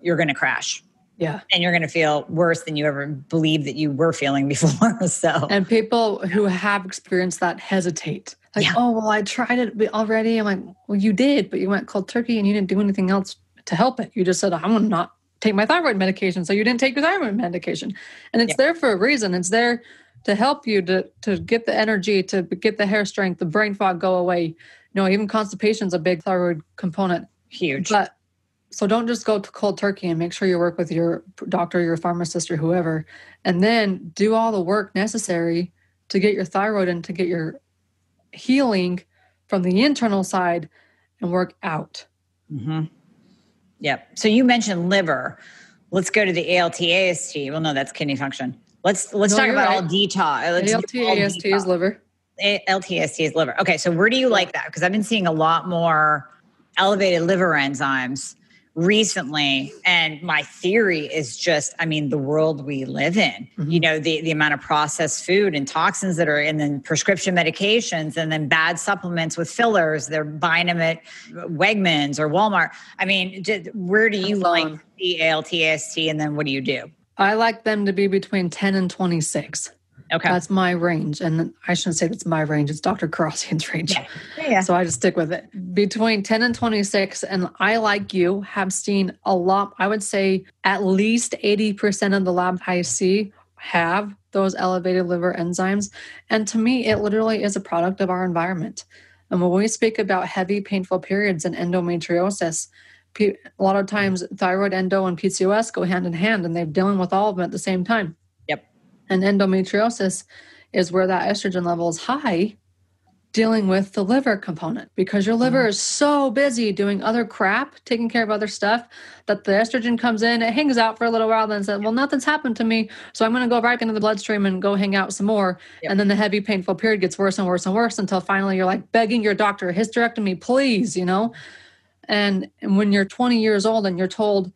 you're going to crash. Yeah. And you're going to feel worse than you ever believed that you were feeling before. So, and people who have experienced that hesitate. Like, oh, well, I tried it already. I'm like, well, you did, but you went cold turkey and you didn't do anything else to help it. You just said, I'm going to not take my thyroid medication. So you didn't take your thyroid medication. And it's there for a reason. It's there to help you to get the energy, to get the hair strength, the brain fog go away. You know, even constipation is a big thyroid component. Huge. But so don't just go to cold turkey, and make sure you work with your doctor, your pharmacist, or whoever, and then do all the work necessary to get your thyroid and to get your healing from the internal side and work out. Mm-hmm. Yep. So you mentioned liver. Let's go to the ALT, AST. Well, no, that's kidney function. Let's talk about all detox. ALT, AST is liver. ALT, AST is liver. Okay. So where do you like that? Because I've been seeing a lot more elevated liver enzymes recently. And my theory is just, I mean, the world we live in, mm-hmm. you know, the amount of processed food and toxins that are in, then prescription medications and then bad supplements with fillers. They're buying them at Wegmans or Walmart. I mean, where do you like the ALT, AST, and then what do you do? I like them to be between 10 and 26. Okay. That's my range. And I shouldn't say that's my range. It's Dr. Karazian's range. Yeah. So I just stick with it. Between 10 and 26. And I, like you, have seen a lot. I would say at least 80% of the lab I see have those elevated liver enzymes. And to me, it literally is a product of our environment. And when we speak about heavy, painful periods and endometriosis, a lot of times thyroid, endo, and PCOS go hand in hand, and they're dealing with all of them at the same time. And endometriosis is where that estrogen level is high, dealing with the liver component, because your liver is so busy doing other crap, taking care of other stuff, that the estrogen comes in, it hangs out for a little while, then says, well, nothing's happened to me, so I'm going to go back into the bloodstream and go hang out some more. Yep. And then the heavy, painful period gets worse and worse and worse until finally you're like begging your doctor, hysterectomy, please, you know? And when you're 20 years old and you're told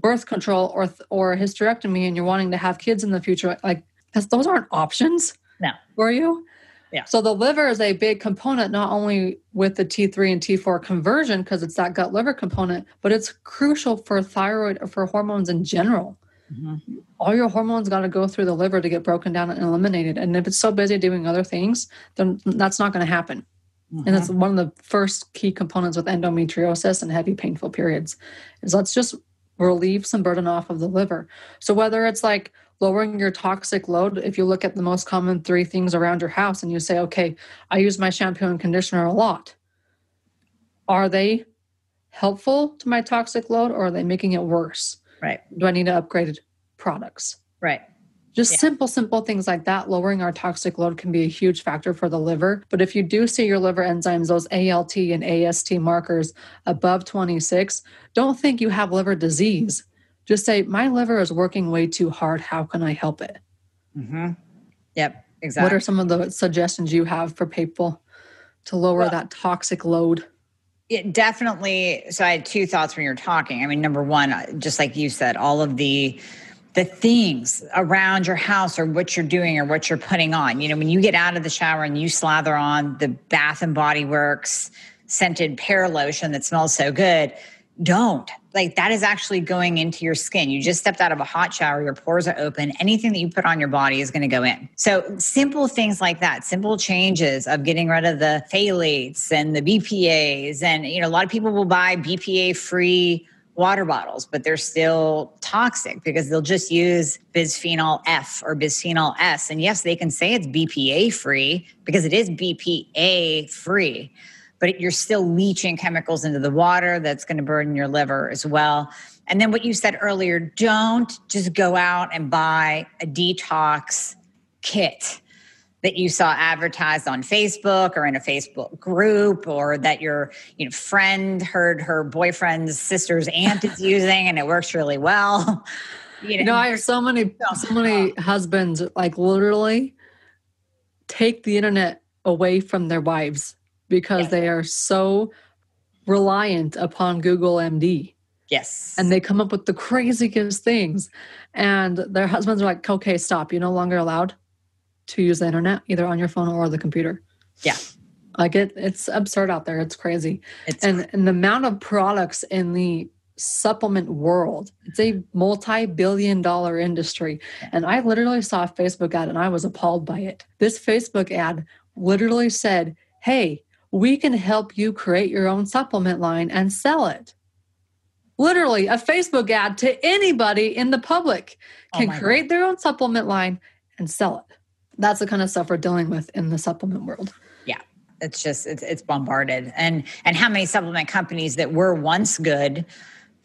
birth control or hysterectomy, and you're wanting to have kids in the future, like, those aren't options. No. For you. Yeah. So the liver is a big component, not only with the T3 and T4 conversion, because it's that gut liver component, but it's crucial for thyroid or for hormones in general. Mm-hmm. All your hormones got to go through the liver to get broken down and eliminated. And if it's so busy doing other things, then that's not going to happen. Mm-hmm. And that's one of the first key components with endometriosis and heavy, painful periods is let's just relieve some burden off of the liver. So whether it's like lowering your toxic load, if you look at the most common three things around your house and you say, okay, I use my shampoo and conditioner a lot. Are they helpful to my toxic load or are they making it worse? Right. Do I need to upgrade products? Right. Just simple things like that. Lowering our toxic load can be a huge factor for the liver. But if you do see your liver enzymes, those ALT and AST markers above 26, don't think you have liver disease. Just say, my liver is working way too hard. How can I help it? Mm-hmm. Yep, exactly. What are some of the suggestions you have for people to lower that toxic load? It definitely. So I had two thoughts when you were talking. I mean, number one, just like you said, all of the things around your house or what you're doing or what you're putting on. You know, when you get out of the shower and you slather on the Bath and Body Works scented pear lotion that smells so good, don't. Like that is actually going into your skin. You just stepped out of a hot shower, your pores are open. Anything that you put on your body is going to go in. So simple things like that, simple changes of getting rid of the phthalates and the BPAs. And, you know, a lot of people will buy BPA-free water bottles, but they're still toxic because they'll just use bisphenol F or bisphenol S. And yes, they can say it's BPA free because it is BPA free, but you're still leaching chemicals into the water that's going to burden your liver as well. And then what you said earlier, don't just go out and buy a detox kit that you saw advertised on Facebook or in a Facebook group, or that your friend heard her boyfriend's sister's aunt is using and it works really well. I have so many husbands like literally take the internet away from their wives because they are so reliant upon Google MD. Yes. And they come up with the craziest things. And their husbands are like, okay, stop. You're no longer allowed to use the internet, either on your phone or the computer. Yeah. Like it's absurd out there. It's crazy. And the amount of products in the supplement world, it's a multi-billion-dollar industry. And I literally saw a Facebook ad and I was appalled by it. This Facebook ad literally said, hey, we can help you create your own supplement line and sell it. Literally a Facebook ad to anybody in the public can create their own supplement line and sell it. That's the kind of stuff we're dealing with in the supplement world. Yeah. It's just, it's bombarded. And how many supplement companies that were once good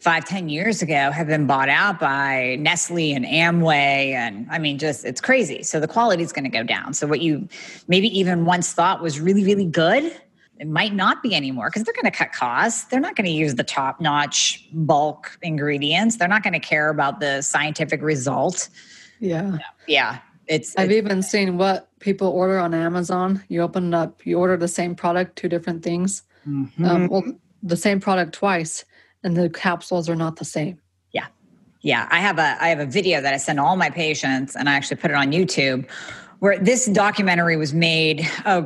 5-10 years ago have been bought out by Nestle and Amway. And I mean, just, it's crazy. So the quality is going to go down. So what you maybe even once thought was really, really good, it might not be anymore because they're going to cut costs. They're not going to use the top-notch bulk ingredients. They're not going to care about the scientific result. Yeah. Yeah. I've even seen what people order on Amazon. You open it up, you order the same product, two different things. Mm-hmm. The same product twice, and the capsules are not the same. Yeah. Yeah. I have a video that I send all my patients, and I actually put it on YouTube, where this documentary was made, I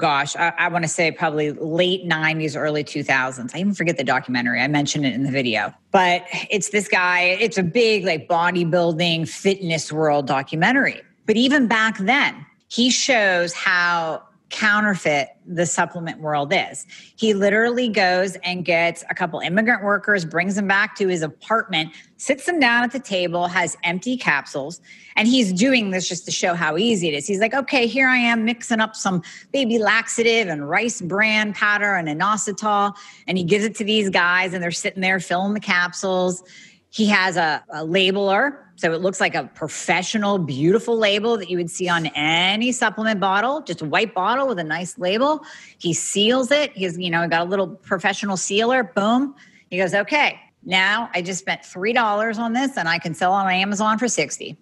want to say probably late 90s, early 2000s. I even forget the documentary. I mentioned it in the video. But it's this guy, it's a big like bodybuilding, fitness world documentary. But even back then, he shows how counterfeit the supplement world is. He literally goes and gets a couple immigrant workers, brings them back to his apartment, sits them down at the table, has empty capsules. And he's doing this just to show how easy it is. He's like, okay, here I am mixing up some baby laxative and rice bran powder and inositol. And he gives it to these guys and they're sitting there filling the capsules. He has a labeler. So it looks like a professional, beautiful label that you would see on any supplement bottle, just a white bottle with a nice label. He seals it. He's, got a little professional sealer. Boom. He goes, okay, now I just spent $3 on this and I can sell on Amazon for $60.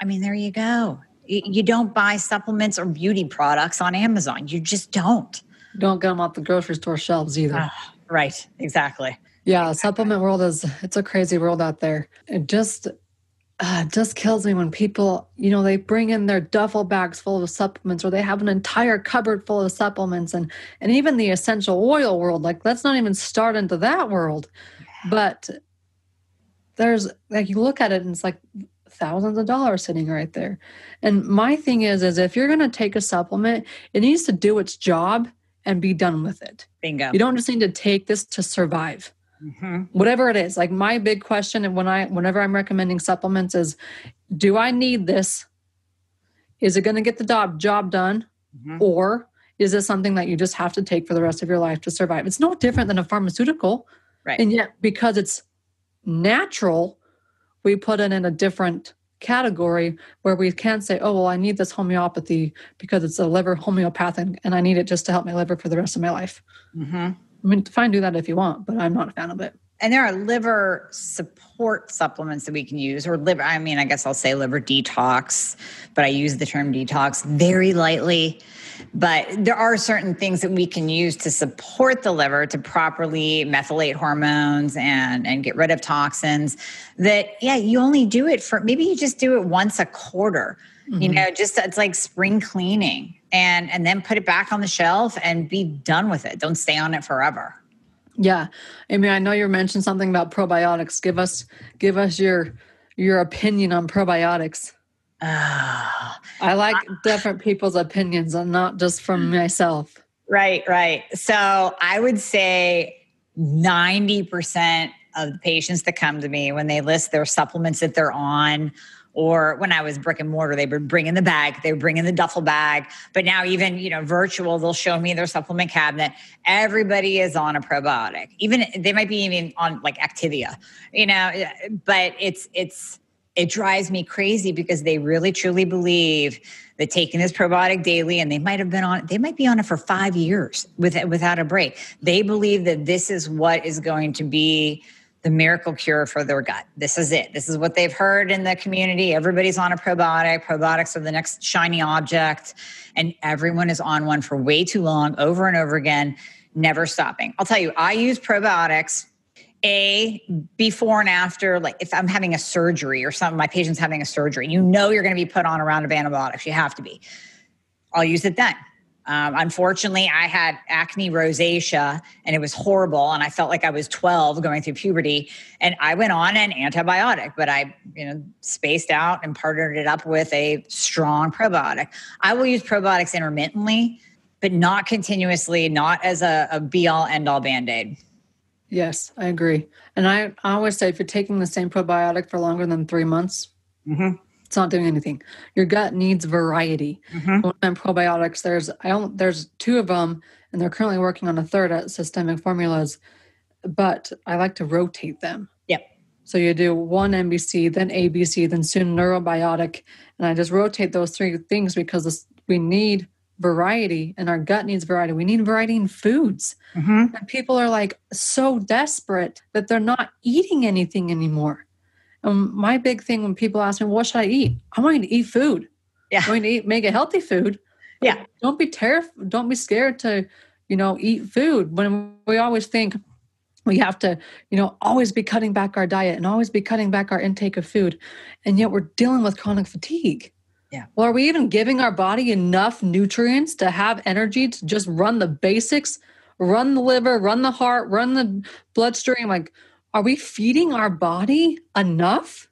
I mean, there you go. You don't buy supplements or beauty products on Amazon. You just don't. Don't get them off the grocery store shelves either. Right. Exactly. Yeah, supplement world it's a crazy world out there. It just kills me when people, they bring in their duffel bags full of supplements, or they have an entire cupboard full of supplements, and even the essential oil world. Like, let's not even start into that world. But there's like, you look at it and it's like thousands of dollars sitting right there. And my thing is if you're going to take a supplement, it needs to do its job and be done with it. Bingo. You don't just need to take this to survive. Mm-hmm. Whatever it is, like my big question, and whenever I'm recommending supplements is, do I need this? Is it going to get the job done? Mm-hmm. Or is it something that you just have to take for the rest of your life to survive? It's no different than a pharmaceutical. Right. And yet, because it's natural, we put it in a different category where we can't say, oh, well, I need this homeopathy because it's a liver homeopathic and I need it just to help my liver for the rest of my life. Mm-hmm. I mean, fine, do that if you want, but I'm not a fan of it. And there are liver support supplements that we can use, or liver, I mean, I guess I'll say liver detox, but I use the term detox very lightly. But there are certain things that we can use to support the liver to properly methylate hormones and get rid of toxins that, yeah, you only do it for, maybe you just do it once a quarter, mm-hmm. you know, just it's like spring cleaning and then put it back on the shelf and be done with it. Don't stay on it forever. Yeah. Amy, I know you mentioned something about probiotics. Give us your opinion on probiotics. I like different people's opinions and not just from myself. Right, right. So I would say 90% of the patients that come to me when they list their supplements that they're on, or when I was brick and mortar, they would bring in the bag, they would bring in the duffel bag. But now even, you know, virtual, they'll show me their supplement cabinet. Everybody is on a probiotic. Even they might be even on like Activia, you know, but it drives me crazy because they really truly believe that taking this probiotic daily, and they might be on it for 5 years without a break. They believe that this is what is going to be the miracle cure for their gut. This is it. This is what they've heard in the community. Everybody's on a probiotic. Probiotics are the next shiny object. And everyone is on one for way too long, over and over again, never stopping. I'll tell you, I use probiotics before and after, like if I'm having a surgery or something, my patient's having a surgery, you know you're going to be put on a round of antibiotics. You have to be. I'll use it then. Unfortunately, I had acne rosacea and it was horrible. And I felt like I was 12 going through puberty, and I went on an antibiotic, but I, you know, spaced out and partnered it up with a strong probiotic. I will use probiotics intermittently, but not continuously, not as a be-all, end-all Band-Aid. Yes, I agree. And I always say if you're taking the same probiotic for longer than 3 months, mm-hmm. it's not doing anything. Your gut needs variety. Mm-hmm. And probiotics, there's two of them, and they're currently working on a third at Systemic Formulas, but I like to rotate them. Yep. So you do one MBC, then ABC, then soon neurobiotic. And I just rotate those three things because we need variety, and our gut needs variety. We need variety in foods. Mm-hmm. And people are like so desperate that they're not eating anything anymore. And my big thing when people ask me, what should I eat? I'm going to eat food. Yeah. I'm going to make a healthy food. Yeah. Don't be terrified. Don't be scared to, you know, eat food. When we always think we have to, you know, always be cutting back our diet and always be cutting back our intake of food. And yet we're dealing with chronic fatigue. Yeah. Well, are we even giving our body enough nutrients to have energy to just run the basics, run the liver, run the heart, run the bloodstream? Like, are we feeding our body enough?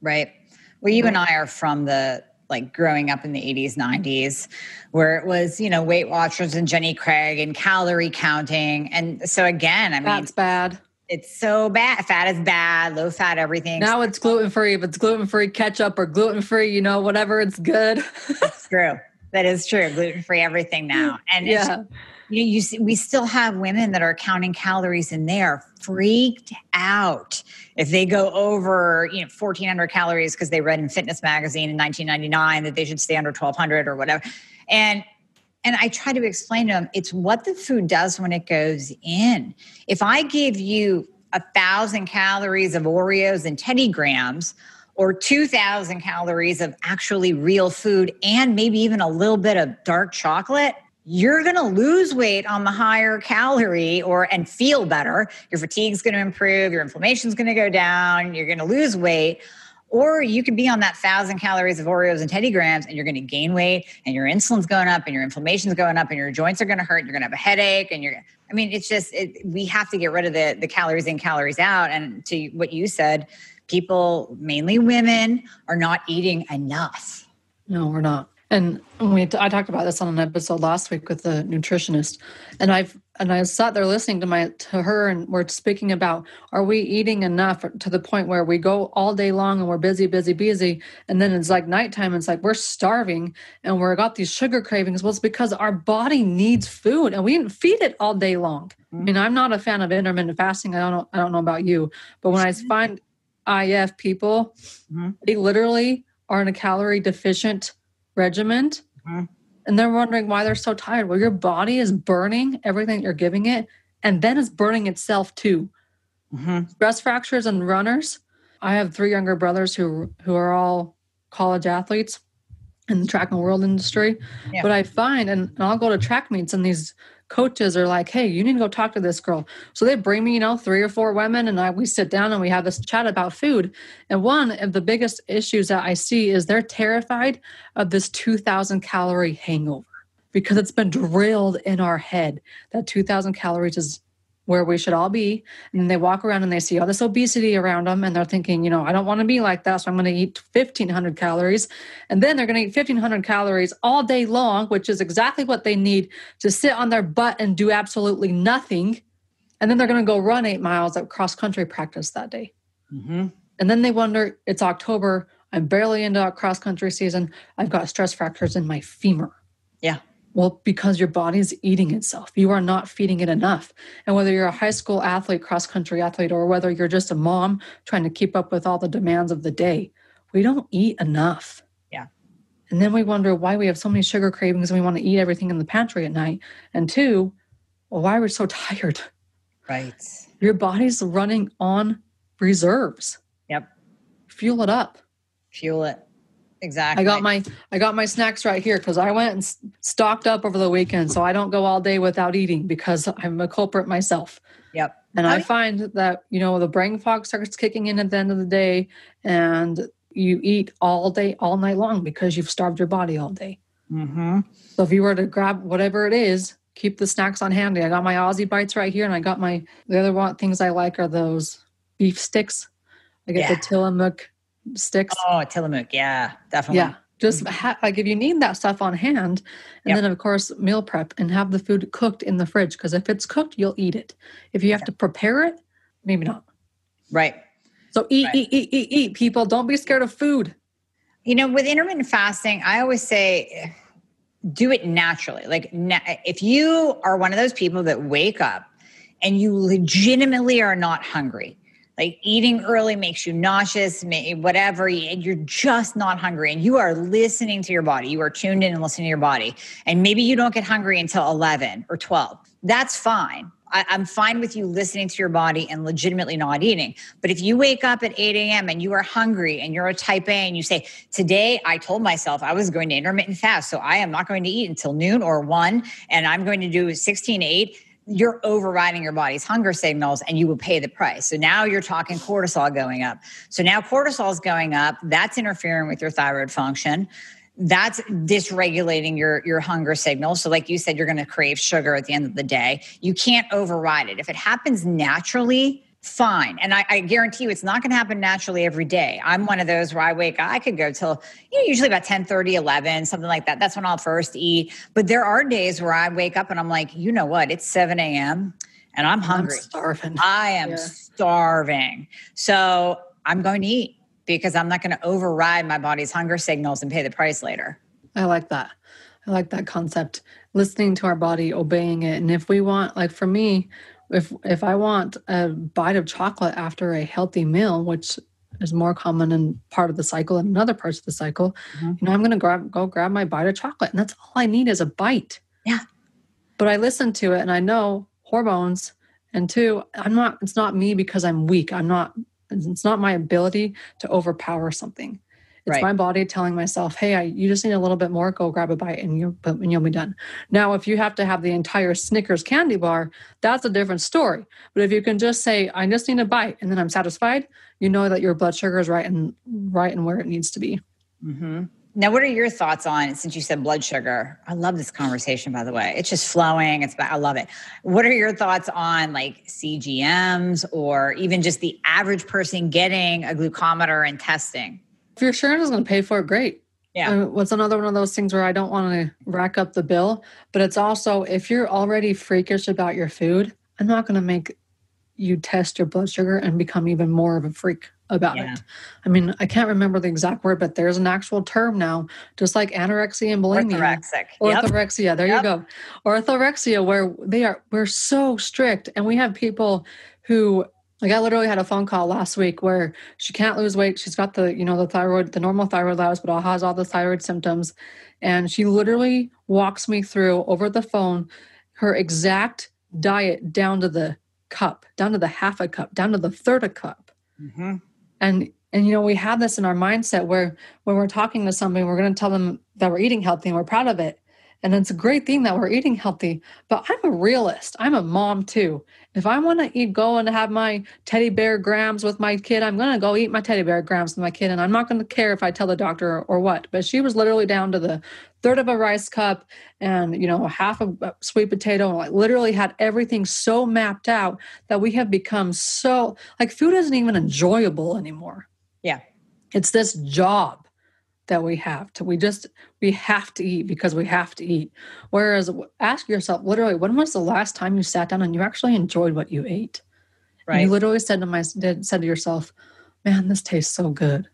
Right. Well, you and I are from the, like, growing up in the 80s, 90s, where it was, you know, Weight Watchers and Jenny Craig and calorie counting. And so again, I mean, that's bad. It's so bad. Fat is bad. Low fat, everything. Now it's gluten-free. If it's gluten-free ketchup or gluten-free, you know, whatever, it's good. That's true. That is true. Gluten-free everything now. And yeah. We still have women that are counting calories and they are freaked out if they go over, you know, 1,400 calories because they read in Fitness Magazine in 1999 that they should stay under 1,200 or whatever. And I try to explain to them, it's what the food does when it goes in. If I give you 1,000 calories of Oreos and Teddy Grahams, or 2,000 calories of actually real food, and maybe even a little bit of dark chocolate, you're going to lose weight on the higher calorie and feel better. Your fatigue's going to improve. Your inflammation's going to go down. You're going to lose weight. Or you could be on that 1,000 calories of Oreos and Teddy Grahams and you're going to gain weight and your insulin's going up and your inflammation's going up and your joints are going to hurt. You're going to have a headache and we have to get rid of the calories in, calories out. And to what you said, people, mainly women, are not eating enough. No, we're not. And I talked about this on an episode last week with the nutritionist, and I sat there listening to her, and we're speaking about, are we eating enough to the point where we go all day long and we're busy, and then it's like nighttime, and it's like we're starving and we're got these sugar cravings. Well, it's because our body needs food and we didn't feed it all day long. Mm-hmm. I mean, I'm not a fan of intermittent fasting. I don't know about you, but when I find IF people, mm-hmm. they literally are in a calorie deficient regimen, mm-hmm. and they're wondering why they're so tired. Well, your body is burning everything you're giving it, and then it's burning itself too. Mm-hmm. Stress fractures and runners. I have three younger brothers who are all college athletes in the track and world industry. Yeah. But I find, and I'll go to track meets, and these coaches are like, hey, you need to go talk to this girl. So they bring me, 3 or 4 women, and we sit down and we have this chat about food. And one of the biggest issues that I see is they're terrified of this 2,000 calorie hangover, because it's been drilled in our head that 2,000 calories is where we should all be. And they walk around and they see all this obesity around them, and they're thinking, I don't want to be like that, so I'm going to eat 1,500 calories. And then they're going to eat 1,500 calories all day long, which is exactly what they need to sit on their butt and do absolutely nothing. And then they're going to go run 8 miles at cross-country practice that day. Mm-hmm. And then they wonder, it's October, I'm barely into cross-country season, I've got stress fractures in my femur. Yeah. Well, because your body is eating itself. You are not feeding it enough. And whether you're a high school athlete, cross-country athlete, or whether you're just a mom trying to keep up with all the demands of the day, we don't eat enough. Yeah. And then we wonder why we have so many sugar cravings and we want to eat everything in the pantry at night. And two, why we're so tired. Right. Your body's running on reserves. Yep. Fuel it up. Fuel it. Exactly. I got my snacks right here because I went and stocked up over the weekend, so I don't go all day without eating because I'm a culprit myself. Yep. And I find that, the brain fog starts kicking in at the end of the day, and you eat all day, all night long because you've starved your body all day. Mm-hmm. So if you were to grab whatever it is, keep the snacks on handy. I got my Aussie bites right here, and I got the other things I like are those beef sticks. I get the Tillamook sticks. Oh, Tillamook. Yeah, definitely. Yeah. Just if you need that stuff on hand, and then of course meal prep and have the food cooked in the fridge. Because if it's cooked, you'll eat it. If you have to prepare it, maybe not. Right. So eat, people. Don't be scared of food. With intermittent fasting, I always say do it naturally. Like if you are one of those people that wake up and you legitimately are not hungry, like eating early makes you nauseous, whatever, and you're just not hungry. And you are listening to your body. You are tuned in and listening to your body. And maybe you don't get hungry until 11 or 12. That's fine. I'm fine with you listening to your body and legitimately not eating. But if you wake up at 8 a.m. and you are hungry and you're a type A and you say, today I told myself I was going to intermittent fast, so I am not going to eat until noon or 1, and I'm going to do 16-8, you're overriding your body's hunger signals and you will pay the price. So now you're talking cortisol going up. So now cortisol is going up. That's interfering with your thyroid function. That's dysregulating your hunger signal. So like you said, you're going to crave sugar at the end of the day. You can't override it. If it happens naturally, fine. And I guarantee you it's not going to happen naturally every day. I'm one of those where I wake up, I could go till, usually about 10:30, 11, something like that. That's when I'll first eat. But there are days where I wake up and I'm like, you know what? It's 7 a.m. and I'm hungry. I'm starving. I am starving. So I'm going to eat because I'm not going to override my body's hunger signals and pay the price later. I like that. I like that concept. Listening to our body, obeying it. And if we want, like for me, if I want a bite of chocolate after a healthy meal, which is more common in part of the cycle and in other parts of the cycle, mm-hmm. I'm going to go grab my bite of chocolate. And that's all I need is a bite. Yeah. But I listen to it and I know hormones. And two, it's not me because I'm weak. It's not my ability to overpower something. It's my body telling myself, hey, you just need a little bit more, go grab a bite and you'll be done. Now, if you have to have the entire Snickers candy bar, that's a different story. But if you can just say, I just need a bite and then I'm satisfied, that your blood sugar is right and where it needs to be. Mm-hmm. Now, what are your thoughts on, since you said blood sugar, I love this conversation, by the way. It's just flowing. I love it. What are your thoughts on like CGMs or even just the average person getting a glucometer and testing? If your insurance is going to pay for it, great. Yeah. What's another one of those things where I don't want to rack up the bill, but it's also if you're already freakish about your food, I'm not going to make you test your blood sugar and become even more of a freak about it. I mean, I can't remember the exact word, but there's an actual term now, just like anorexia and bulimia. Orthorexia. There you go. Orthorexia, where we're so strict. And we have people who, like, I literally had a phone call last week where she can't lose weight. She's got the, you know, the thyroid, the normal thyroid labs, but has all the thyroid symptoms. And she literally walks me through over the phone, her exact diet down to the cup, down to the half a cup, down to the third a cup. Mm-hmm. And, you know, we have this in our mindset where when we're talking to somebody, we're going to tell them that we're eating healthy and we're proud of it. And it's a great thing that we're eating healthy, but I'm a realist. I'm a mom too. If I want to go and have my teddy bear grams with my kid, I'm going to go eat my teddy bear grams with my kid. And I'm not going to care if I tell the doctor or what, but she was literally down to the third of a rice cup and, you know, half a sweet potato, and like literally had everything so mapped out that we have become so, like, food isn't even enjoyable anymore. Yeah. It's this job that we have to, we have to eat because we have to eat. Whereas ask yourself, literally, when was the last time you sat down and you actually enjoyed what you ate? Right. And you literally said to yourself, man, this tastes so good.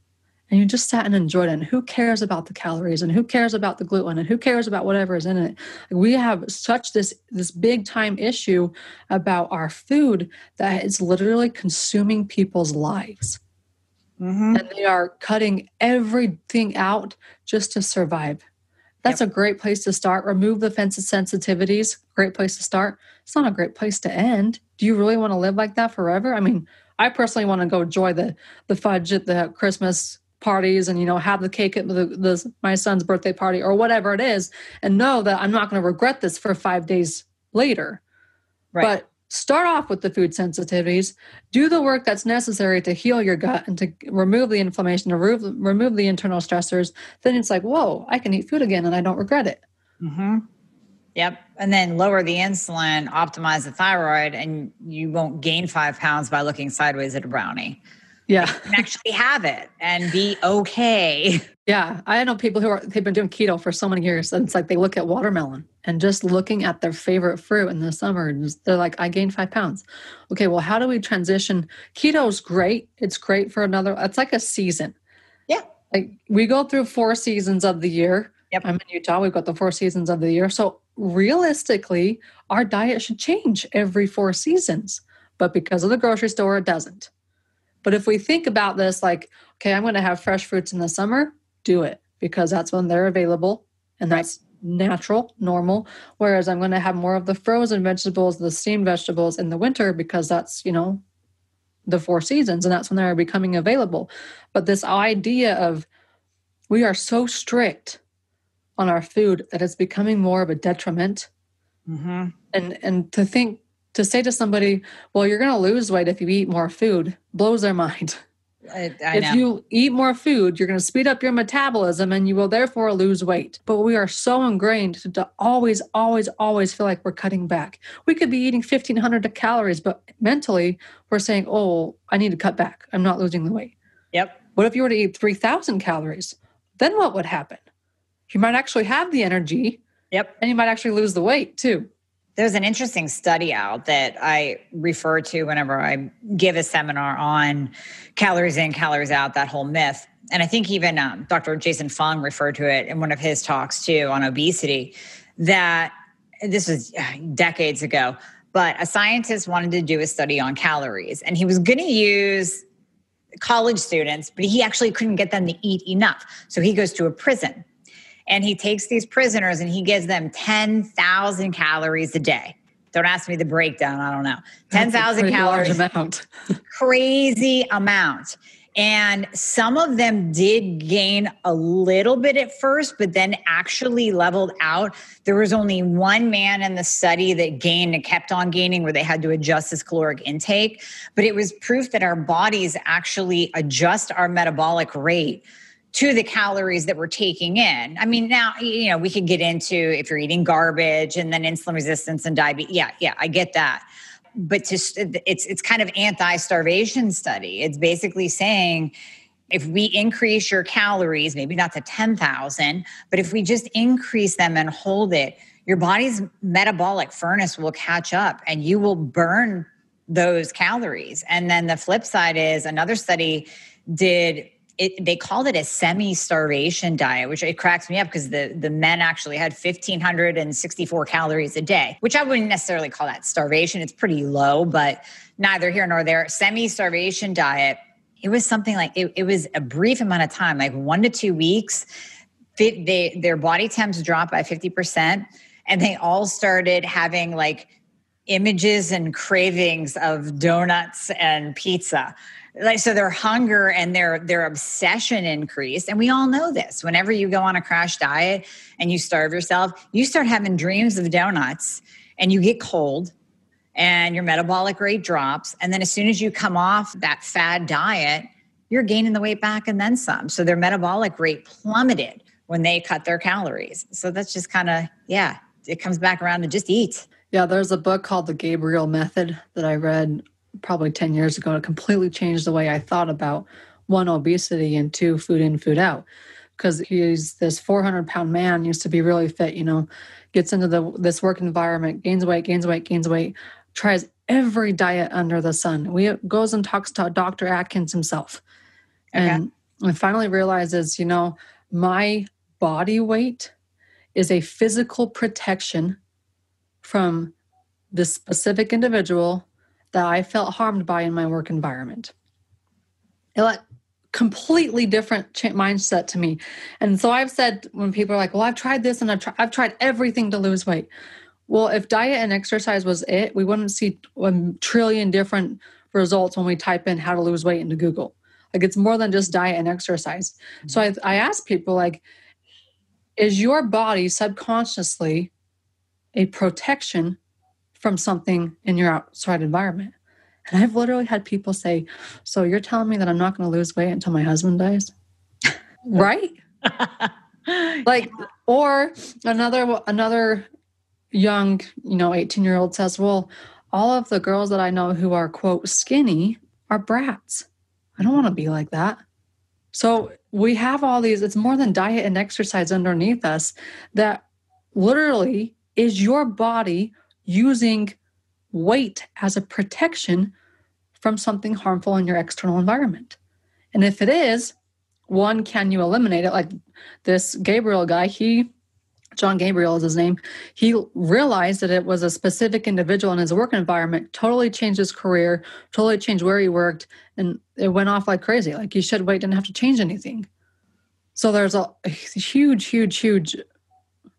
And you just sat and enjoyed it. And who cares about the calories, and who cares about the gluten, and who cares about whatever is in it? We have such this big time issue about our food that it's literally consuming people's lives. Mm-hmm. And they are cutting everything out just to survive. That's a great place to start. Remove the fences sensitivities. Great place to start. It's not a great place to end. Do you really want to live like that forever? I mean, I personally want to go enjoy the fudge at the Christmas parties and, you know, have the cake at my son's birthday party or whatever it is, and know that I'm not going to regret this for 5 days later. Right. But start off with the food sensitivities, do the work that's necessary to heal your gut and to remove the inflammation, to remove the internal stressors. Then it's like, whoa, I can eat food again and I don't regret it. Mm-hmm. Yep. And then lower the insulin, optimize the thyroid, and you won't gain 5 pounds by looking sideways at a brownie. Yeah. You can actually have it and be okay. Yeah. I know people they've been doing keto for so many years, and it's like they look at watermelon and just looking at their favorite fruit in the summer, and they're like, I gained 5 pounds. Okay. Well, how do we transition? Keto's great. It's great for it's like a season. Yeah. Like we go through 4 seasons of the year. Yep. I'm in Utah. We've got the 4 seasons of the year. So realistically, our diet should change every 4 seasons, but because of the grocery store, it doesn't. But if we think about this, like, okay, I'm going to have fresh fruits in the summer, do it because that's when they're available and that's natural, normal. Whereas I'm going to have more of the frozen vegetables, the steamed vegetables in the winter because that's, you know, the 4 seasons and that's when they're becoming available. But this idea of we are so strict on our food that it's becoming more of a detriment. Mm-hmm. And to say to somebody, well, you're going to lose weight if you eat more food, blows their mind. I know. If you eat more food, you're going to speed up your metabolism and you will therefore lose weight. But we are so ingrained to always, always, always feel like we're cutting back. We could be eating 1,500 calories, but mentally we're saying, oh, I need to cut back. I'm not losing the weight. Yep. What if you were to eat 3,000 calories? Then what would happen? You might actually have the energy. Yep. And you might actually lose the weight too. There's an interesting study out that I refer to whenever I give a seminar on calories in, calories out, that whole myth. And I think even Dr. Jason Fung referred to it in one of his talks too on obesity, that this was decades ago, but a scientist wanted to do a study on calories and he was going to use college students, but he actually couldn't get them to eat enough. So he goes to a prison. And he takes these prisoners and he gives them 10,000 calories a day. Don't ask me the breakdown. I don't know. 10,000 calories. Large amount. Crazy amount. And some of them did gain a little bit at first, but then actually leveled out. There was only one man in the study that gained and kept on gaining where they had to adjust his caloric intake. But it was proof that our bodies actually adjust our metabolic rate to the calories that we're taking in. I mean, now, you know, we could get into if you're eating garbage and then insulin resistance and diabetes. Yeah, I get that. But it's kind of anti-starvation study. It's basically saying If we increase your calories, maybe not to 10,000, but if we just increase them and hold it, your body's metabolic furnace will catch up and you will burn those calories. And then the flip side is another study did, they called it a semi-starvation diet, which it cracks me up because the men actually had 1,564 calories a day, which I wouldn't necessarily call that starvation. It's pretty low, but neither here nor there. Semi-starvation diet, it was something like, it was a brief amount of time, like 1 to 2 weeks, their body temps dropped by 50%, and they all started having like images and cravings of donuts and pizza. Like, so their hunger and their obsession increased. And we all know this. Whenever you go on a crash diet and you starve yourself, you start having dreams of donuts and you get cold and your metabolic rate drops. And then as soon as you come off that fad diet, you're gaining the weight back and then some. So their metabolic rate plummeted when they cut their calories. So that's just kind of, yeah, it comes back around to just eat. Yeah, there's a book called The Gabriel Method that I read probably 10 years ago. It completely changed the way I thought about, one, obesity, and two, food in, food out. Because he's this 400-pound man, used to be really fit, you know, gets into this work environment, gains weight, tries every diet under the sun. Goes and talks to Dr. Atkins himself. And, okay, and finally realizes, you know, my body weight is a physical protection from this specific individual that I felt harmed by in my work environment. A completely different mindset to me. And so I've said, when people are like, well, I've tried this and I've tried everything to lose weight. Well, if diet and exercise was it, we wouldn't see a trillion different results when we type in how to lose weight into Google. Like, it's more than just diet and exercise. Mm-hmm. So I ask people, like, is your body subconsciously a protection from something in your outside environment? And I've literally had people say, so you're telling me that I'm not going to lose weight until my husband dies? Right? Like, yeah. Or another young, you know, 18-year-old says, well, all of the girls that I know who are, quote, skinny are brats. I don't want to be like that. So we have all these, it's more than diet and exercise underneath us, that literally is your body using weight as a protection from something harmful in your external environment. And if it is, one, can you eliminate it? Like this Gabriel guy, John Gabriel is his name, he realized that it was a specific individual in his work environment, totally changed his career, totally changed where he worked, and it went off like crazy. Like, you should wait, didn't have to change anything. So there's a huge,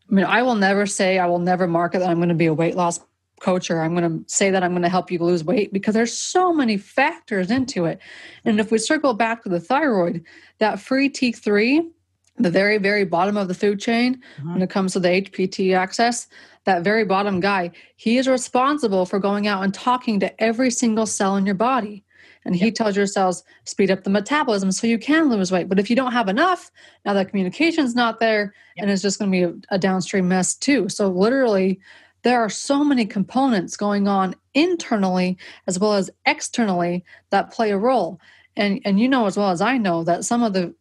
I mean, I will never market that I'm going to be a weight loss coach, or I'm going to say that I'm going to help you lose weight, because there's so many factors into it. And if we circle back to the thyroid, that free T3, the very, very bottom of the food chain, mm-hmm. when it comes to the HPT axis, that very bottom guy, he is responsible for going out and talking to every single cell in your body. And he tells your cells, speed up the metabolism so you can lose weight. But if you don't have enough, now that communication's not there, and it's just going to be a downstream mess too. So literally, there are so many components going on internally as well as externally that play a role. And you know as well as I know that some of the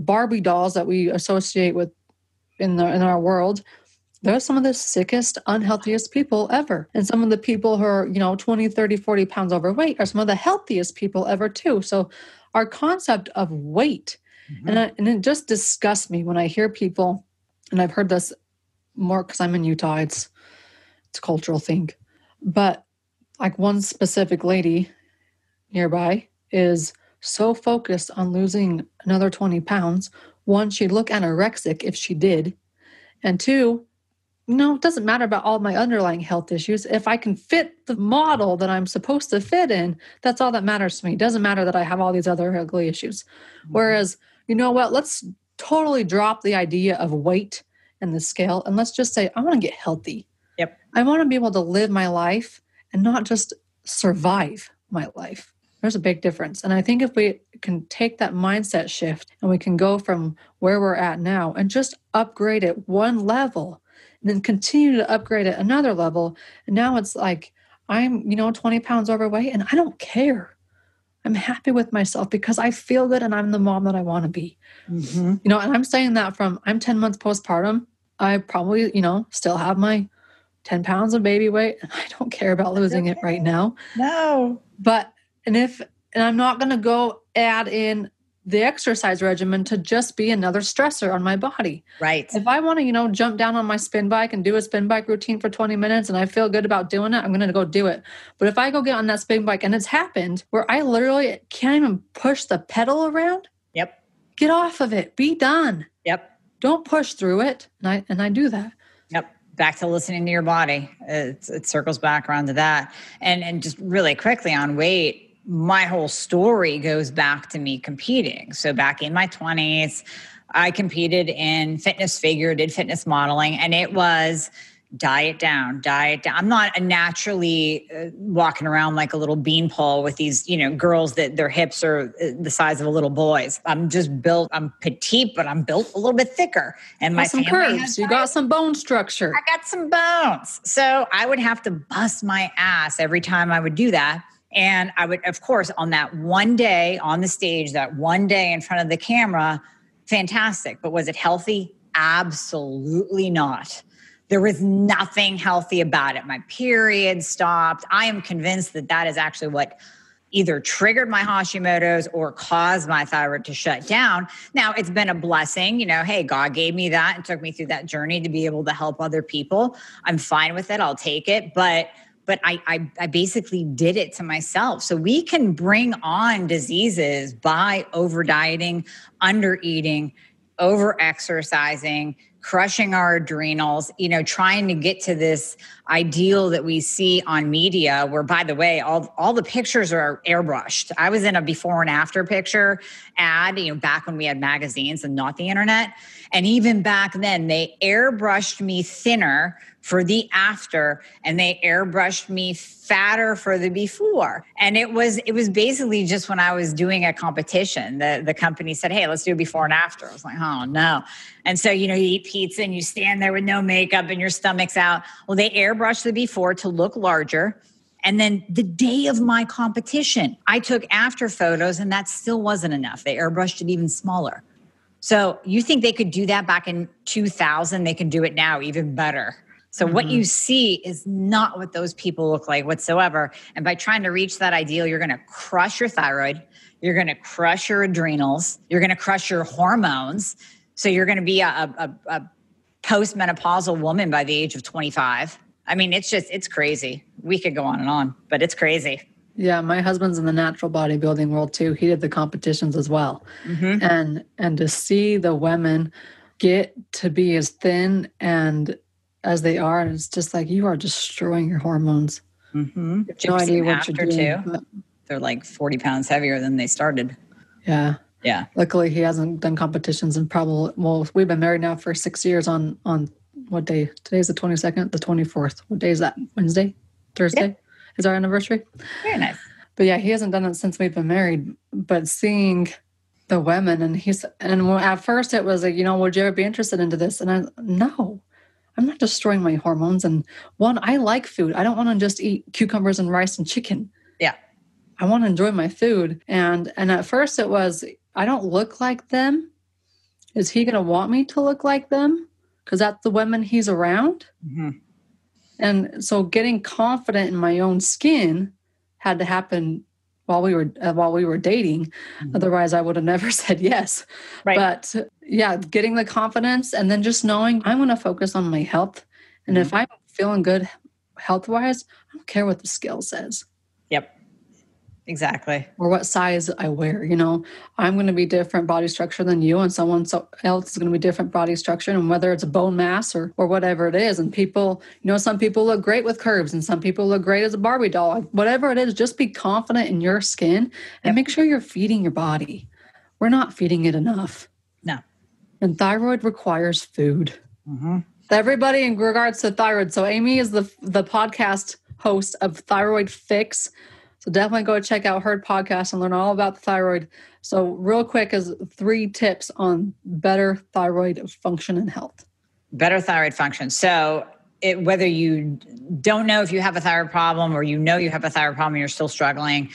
Barbie dolls that we associate with in our world, they're some of the sickest, unhealthiest people ever. And some of the people who are, you know, 20, 30, 40 pounds overweight are some of the healthiest people ever too. So our concept of weight, mm-hmm. and it just disgusts me when I hear people, and I've heard this more because I'm in Utah, it's a cultural thing. But like one specific lady nearby is so focused on losing another 20 pounds. One, she'd look anorexic if she did. And two, no, it doesn't matter about all my underlying health issues. If I can fit the model that I'm supposed to fit in, that's all that matters to me. It doesn't matter that I have all these other ugly issues. Mm-hmm. Whereas, you know what, let's totally drop the idea of weight and the scale. And let's just say, I want to get healthy. Yep. I want to be able to live my life and not just survive my life. There's a big difference. And I think if we can take that mindset shift and we can go from where we're at now and just upgrade it one level, and then continue to upgrade at another level. And now it's like, I'm, 20 pounds overweight and I don't care. I'm happy with myself because I feel good and I'm the mom that I want to be. Mm-hmm. You know, and I'm saying that from, I'm 10 months postpartum. I probably, you know, still have my 10 pounds of baby weight. And I don't care about losing it right now. No. But, and I'm not going to go add in the exercise regimen to just be another stressor on my body. Right. If I want to, you know, jump down on my spin bike and do a spin bike routine for 20 minutes and I feel good about doing it, I'm going to go do it. But if I go get on that spin bike, and it's happened where I literally can't even push the pedal around. Yep. Get off of it. Be done. Yep. Don't push through it. And I do that. Yep. Back to listening to your body. It circles back around to that. And just really quickly on weight, my whole story goes back to me competing. So back in my 20s, I competed in fitness figure, did fitness modeling, and it was diet down, diet down. I'm not naturally walking around like a little beanpole with these, you know, girls that their hips are the size of a little boy's. I'm just built, I'm petite, but I'm built a little bit thicker. And my family curves. You got some bone structure. I got some bones. So I would have to bust my ass every time I would do that. And I would, of course, on that one day on the stage, that one day in front of the camera, fantastic. But was it healthy? Absolutely not. There was nothing healthy about it. My period stopped. I am convinced that that is actually what either triggered my Hashimoto's or caused my thyroid to shut down. Now, it's been a blessing. You know, hey, God gave me that and took me through that journey to be able to help other people. I'm fine with it. I'll take it. But I basically did it to myself. So we can bring on diseases by over dieting, under eating, over exercising, crushing our adrenals, you know, trying to get to this ideal that we see on media where, by the way, all the pictures are airbrushed. I was in a before and after picture ad, you know, back when we had magazines and not the internet. And even back then, they airbrushed me thinner for the after and they airbrushed me fatter for the before. And it was basically just when I was doing a competition, the company said, hey, let's do a before and after. I was like, oh no. And so, you know, you eat pizza and you stand there with no makeup and your stomach's out. Well, they airbrushed the before to look larger. And then the day of my competition, I took after photos and that still wasn't enough. They airbrushed it even smaller. So you think they could do that back in 2000, they can do it now even better. So what you see is not what those people look like whatsoever. And by trying to reach that ideal, you're going to crush your thyroid. You're going to crush your adrenals. You're going to crush your hormones. So you're going to be a postmenopausal woman by the age of 25. I mean, it's crazy. We could go on and on, but it's crazy. Yeah, my husband's in the natural bodybuilding world too. He did the competitions as well. Mm-hmm. And to see the women get to be as thin and as they are, and it's just like, you are destroying your hormones. Mm-hmm. You have no idea what you're doing. Too. They're like 40 pounds heavier than they started. Yeah. Yeah. Luckily, he hasn't done competitions and probably, well, we've been married now for 6 years on what day? Today's the 22nd, the 24th. What day is that? Wednesday? Thursday? Yeah. Is our anniversary. Very nice. But yeah, he hasn't done it since we've been married. But seeing the women, and at first it was like, you know, would you ever be interested into this? And No. I'm not destroying my hormones. And one, I like food. I don't want to just eat cucumbers and rice and chicken. Yeah. I want to enjoy my food. And at first it was, I don't look like them. Is he going to want me to look like them? Because that's the women he's around. Mm-hmm. And so getting confident in my own skin had to happen while we were dating. Mm-hmm. Otherwise I would have never said yes. Right. But yeah, getting the confidence and then just knowing I'm going to focus on my health. And if I'm feeling good health-wise, I don't care what the scale says. Yep. Exactly. Or what size I wear, you know, I'm going to be different body structure than you and someone else is going to be different body structure, and whether it's a bone mass or whatever it is. And people, you know, some people look great with curves and some people look great as a Barbie doll, whatever it is, just be confident in your skin and make sure you're feeding your body. We're not feeding it enough. No. And thyroid requires food. Mm-hmm. Everybody in regards to thyroid. So Amy is the podcast host of Thyroid Fix. So definitely go check out her podcast and learn all about the thyroid. So real quick is 3 tips on better thyroid function and health. Better thyroid function. So whether you don't know if you have a thyroid problem or you know you have a thyroid problem and you're still struggling,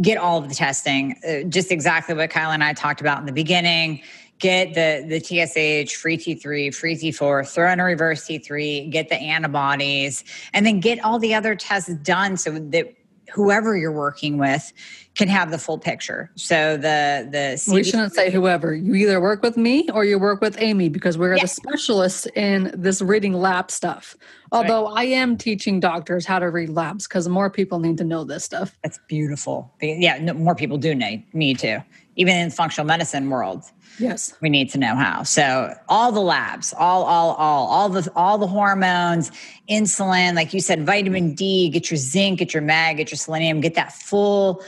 get all of the testing, just exactly what Kylie and I talked about in the beginning. Get the TSH, free T3, free T4, throw in a reverse T3, get the antibodies, and then get all the other tests done so that whoever you're working with can have the full picture. So the CBC, we shouldn't say whoever. You either work with me or you work with Amy, because we're the specialists in this reading lab stuff. Although I am teaching doctors how to read labs because more people need to know this stuff. That's beautiful. Yeah, no, more people do need to. Even in the functional medicine world, yes, we need to know how. So all the labs, all the hormones, insulin, like you said, vitamin D, get your zinc, get your mag, get your selenium, get that full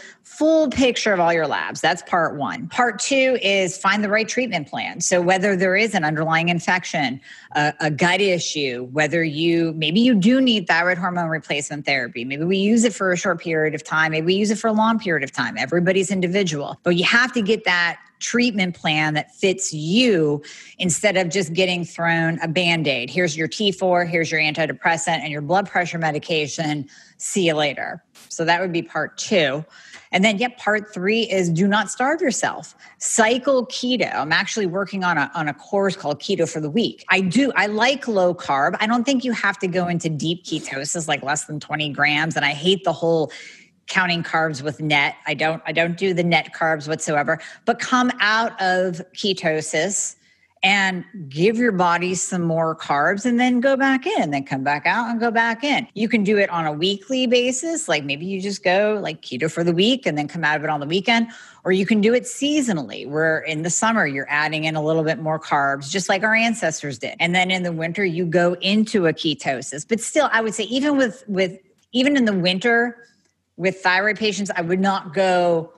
picture of all your labs. That's part one. Part two is find the right treatment plan. So whether there is an underlying infection, a gut issue, whether maybe you do need thyroid hormone replacement therapy. Maybe we use it for a short period of time. Maybe we use it for a long period of time. Everybody's individual. But you have to get that treatment plan that fits you instead of just getting thrown a Band-Aid. Here's your T4, here's your antidepressant and your blood pressure medication. See you later. So that would be part two. And then part three is do not starve yourself. Cycle keto. I'm actually working on a course called Keto for the Week. I like low carb. I don't think you have to go into deep ketosis, like less than 20 grams. And I hate the whole counting carbs with net. I don't do the net carbs whatsoever, but come out of ketosis and give your body some more carbs and then go back in, then come back out and go back in. You can do it on a weekly basis. Like maybe you just go like keto for the week and then come out of it on the weekend, or you can do it seasonally where in the summer you're adding in a little bit more carbs, just like our ancestors did. And then in the winter you go into a ketosis. But still, I would say even in the winter, with thyroid patients, I would not go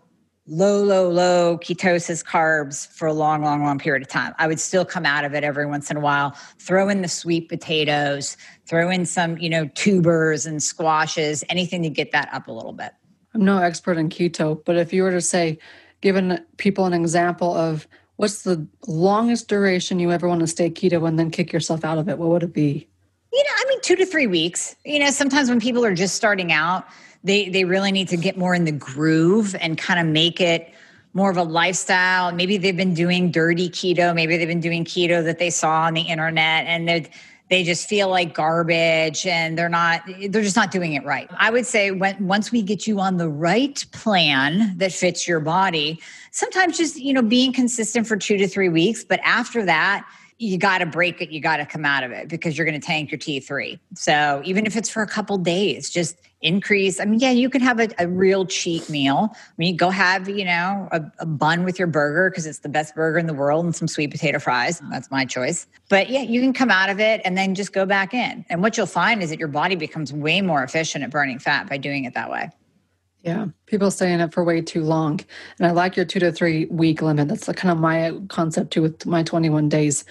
low ketosis carbs for a long period of time. I would still come out of it every once in a while, throw in the sweet potatoes, throw in some, tubers and squashes, anything to get that up a little bit. I'm no expert in keto, but if you were to say, giving people an example of what's the longest duration you ever want to stay keto and then kick yourself out of it, what would it be? 2 to 3 weeks. Sometimes when people are just starting out, They really need to get more in the groove and kind of make it more of a lifestyle. Maybe they've been doing dirty keto. Maybe they've been doing keto that they saw on the internet and they just feel like garbage and they're just not doing it right. I would say once we get you on the right plan that fits your body, sometimes just, being consistent for 2 to 3 weeks. But after that, you got to break it. You got to come out of it because you're going to tank your T3. So even if it's for a couple days, just increase. You can have a real cheat meal. Go have, a bun with your burger because it's the best burger in the world and some sweet potato fries. That's my choice. But you can come out of it and then just go back in. And what you'll find is that your body becomes way more efficient at burning fat by doing it that way. Yeah, people stay in it for way too long. And I like your 2 to 3 week limit. That's kind of my concept too with my 21 days.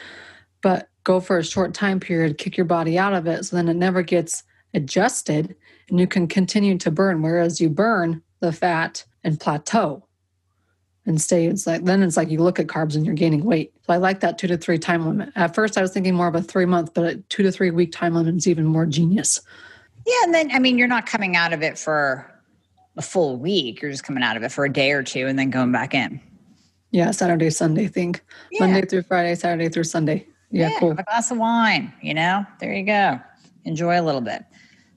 But go for a short time period, kick your body out of it so then it never gets adjusted and you can continue to burn. Whereas you burn the fat and plateau and stay, it's like you look at carbs and you're gaining weight. So I like that 2 to 3 time limit. At first I was thinking more of a 3 month, but a 2 to 3 week time limit is even more genius. Yeah, and then, you're not coming out of it for a full week, you're just coming out of it for a day or two and then going back in. Yeah, Saturday, Sunday thing. Yeah. Monday through Friday, Saturday through Sunday. Yeah, cool. A glass of wine, there you go. Enjoy a little bit.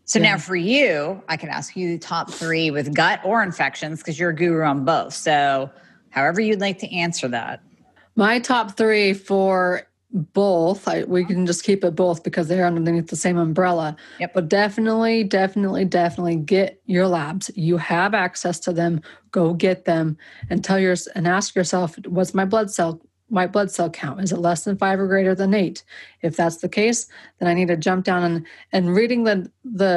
So now for you, I can ask you the top three with gut or infections because you're a guru on both. So however you'd like to answer that. My top three for both, we can just keep it both because they're underneath the same umbrella. Yep. But definitely get your labs. You have access to them. Go get them and ask yourself, what's my blood cell count? Is it less than 5 or greater than 8? If that's the case, then I need to jump down and reading the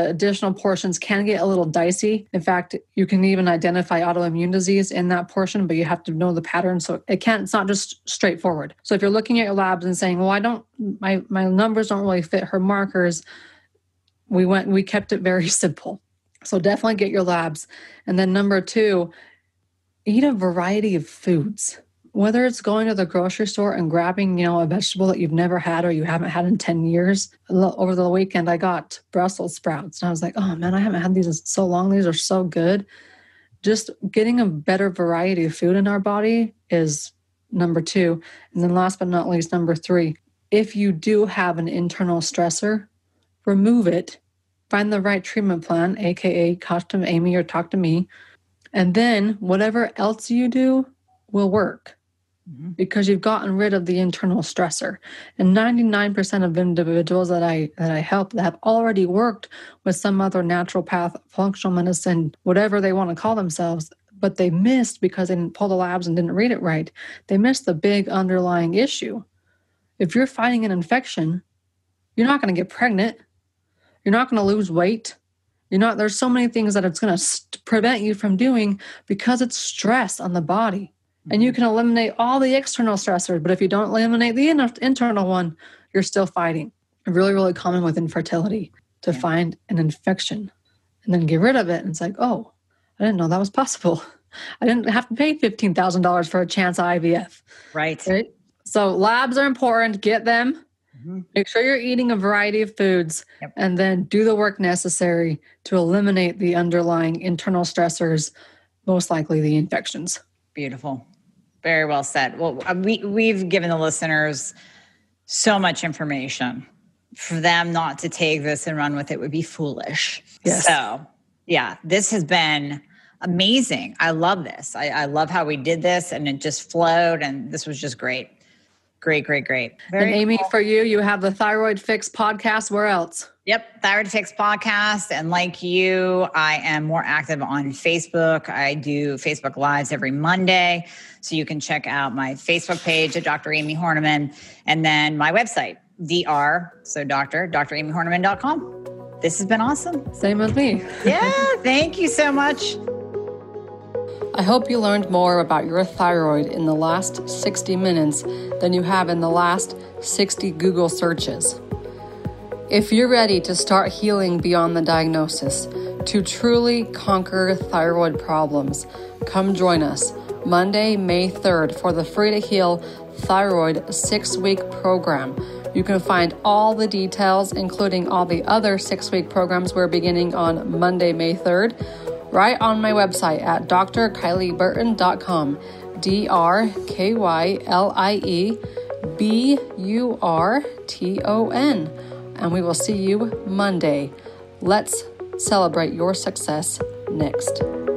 additional portions can get a little dicey. In fact, you can even identify autoimmune disease in that portion, but you have to know the pattern. So it's not just straightforward. So if you're looking at your labs and saying, well, my numbers don't really fit her markers, we kept it very simple. So definitely get your labs. And then number 2, eat a variety of foods. Whether it's going to the grocery store and grabbing, a vegetable that you've never had or you haven't had in 10 years. Over the weekend, I got Brussels sprouts. And I was like, oh, man, I haven't had these in so long. These are so good. just getting a better variety of food in our body is number two. And then last but not least, number three, if you do have an internal stressor, remove it, find the right treatment plan, AKA custom Amy or talk to me. And then whatever else you do will work because you've gotten rid of the internal stressor. And 99% of individuals that I help that have already worked with some other naturopath, functional medicine, whatever they want to call themselves, but they missed because they didn't pull the labs and didn't read it right. They missed the big underlying issue. If you're fighting an infection, you're not going to get pregnant. You're not going to lose weight. There's so many things that it's going to prevent you from doing because it's stress on the body. And you can eliminate all the external stressors, but if you don't eliminate the internal one, you're still fighting. Really, really common with infertility to find an infection and then get rid of it. And it's like, oh, I didn't know that was possible. I didn't have to pay $15,000 for a chance IVF. Right? So labs are important. Get them. Make sure you're eating a variety of foods and then do the work necessary to eliminate the underlying internal stressors, most likely the infections. Beautiful. Very well said. Well, we've given the listeners so much information. For them not to take this and run with it would be foolish. Yes. So yeah, this has been amazing. I love this. I love how we did this and it just flowed and this was just great. Great. Very and Amy, cool. For you, you have the Thyroid Fix podcast. Where else? Yep. Thyroid Fix podcast. And like you, I am more active on Facebook. I do Facebook Lives every Monday. So you can check out my Facebook page at Dr. Amy Horniman. And then my website, dramyhorniman.com. This has been awesome. Same with me. Yeah. Thank you so much. I hope you learned more about your thyroid in the last 60 minutes than you have in the last 60 Google searches. If you're ready to start healing beyond the diagnosis, to truly conquer thyroid problems, come join us Monday, May 3rd for the Free to Heal Thyroid 6-Week Program. You can find all the details, including all the other 6-week programs we're beginning on Monday, May 3rd, right on my website at drkylieburton.com, drkylieburton. And we will see you Monday. Let's celebrate your success next.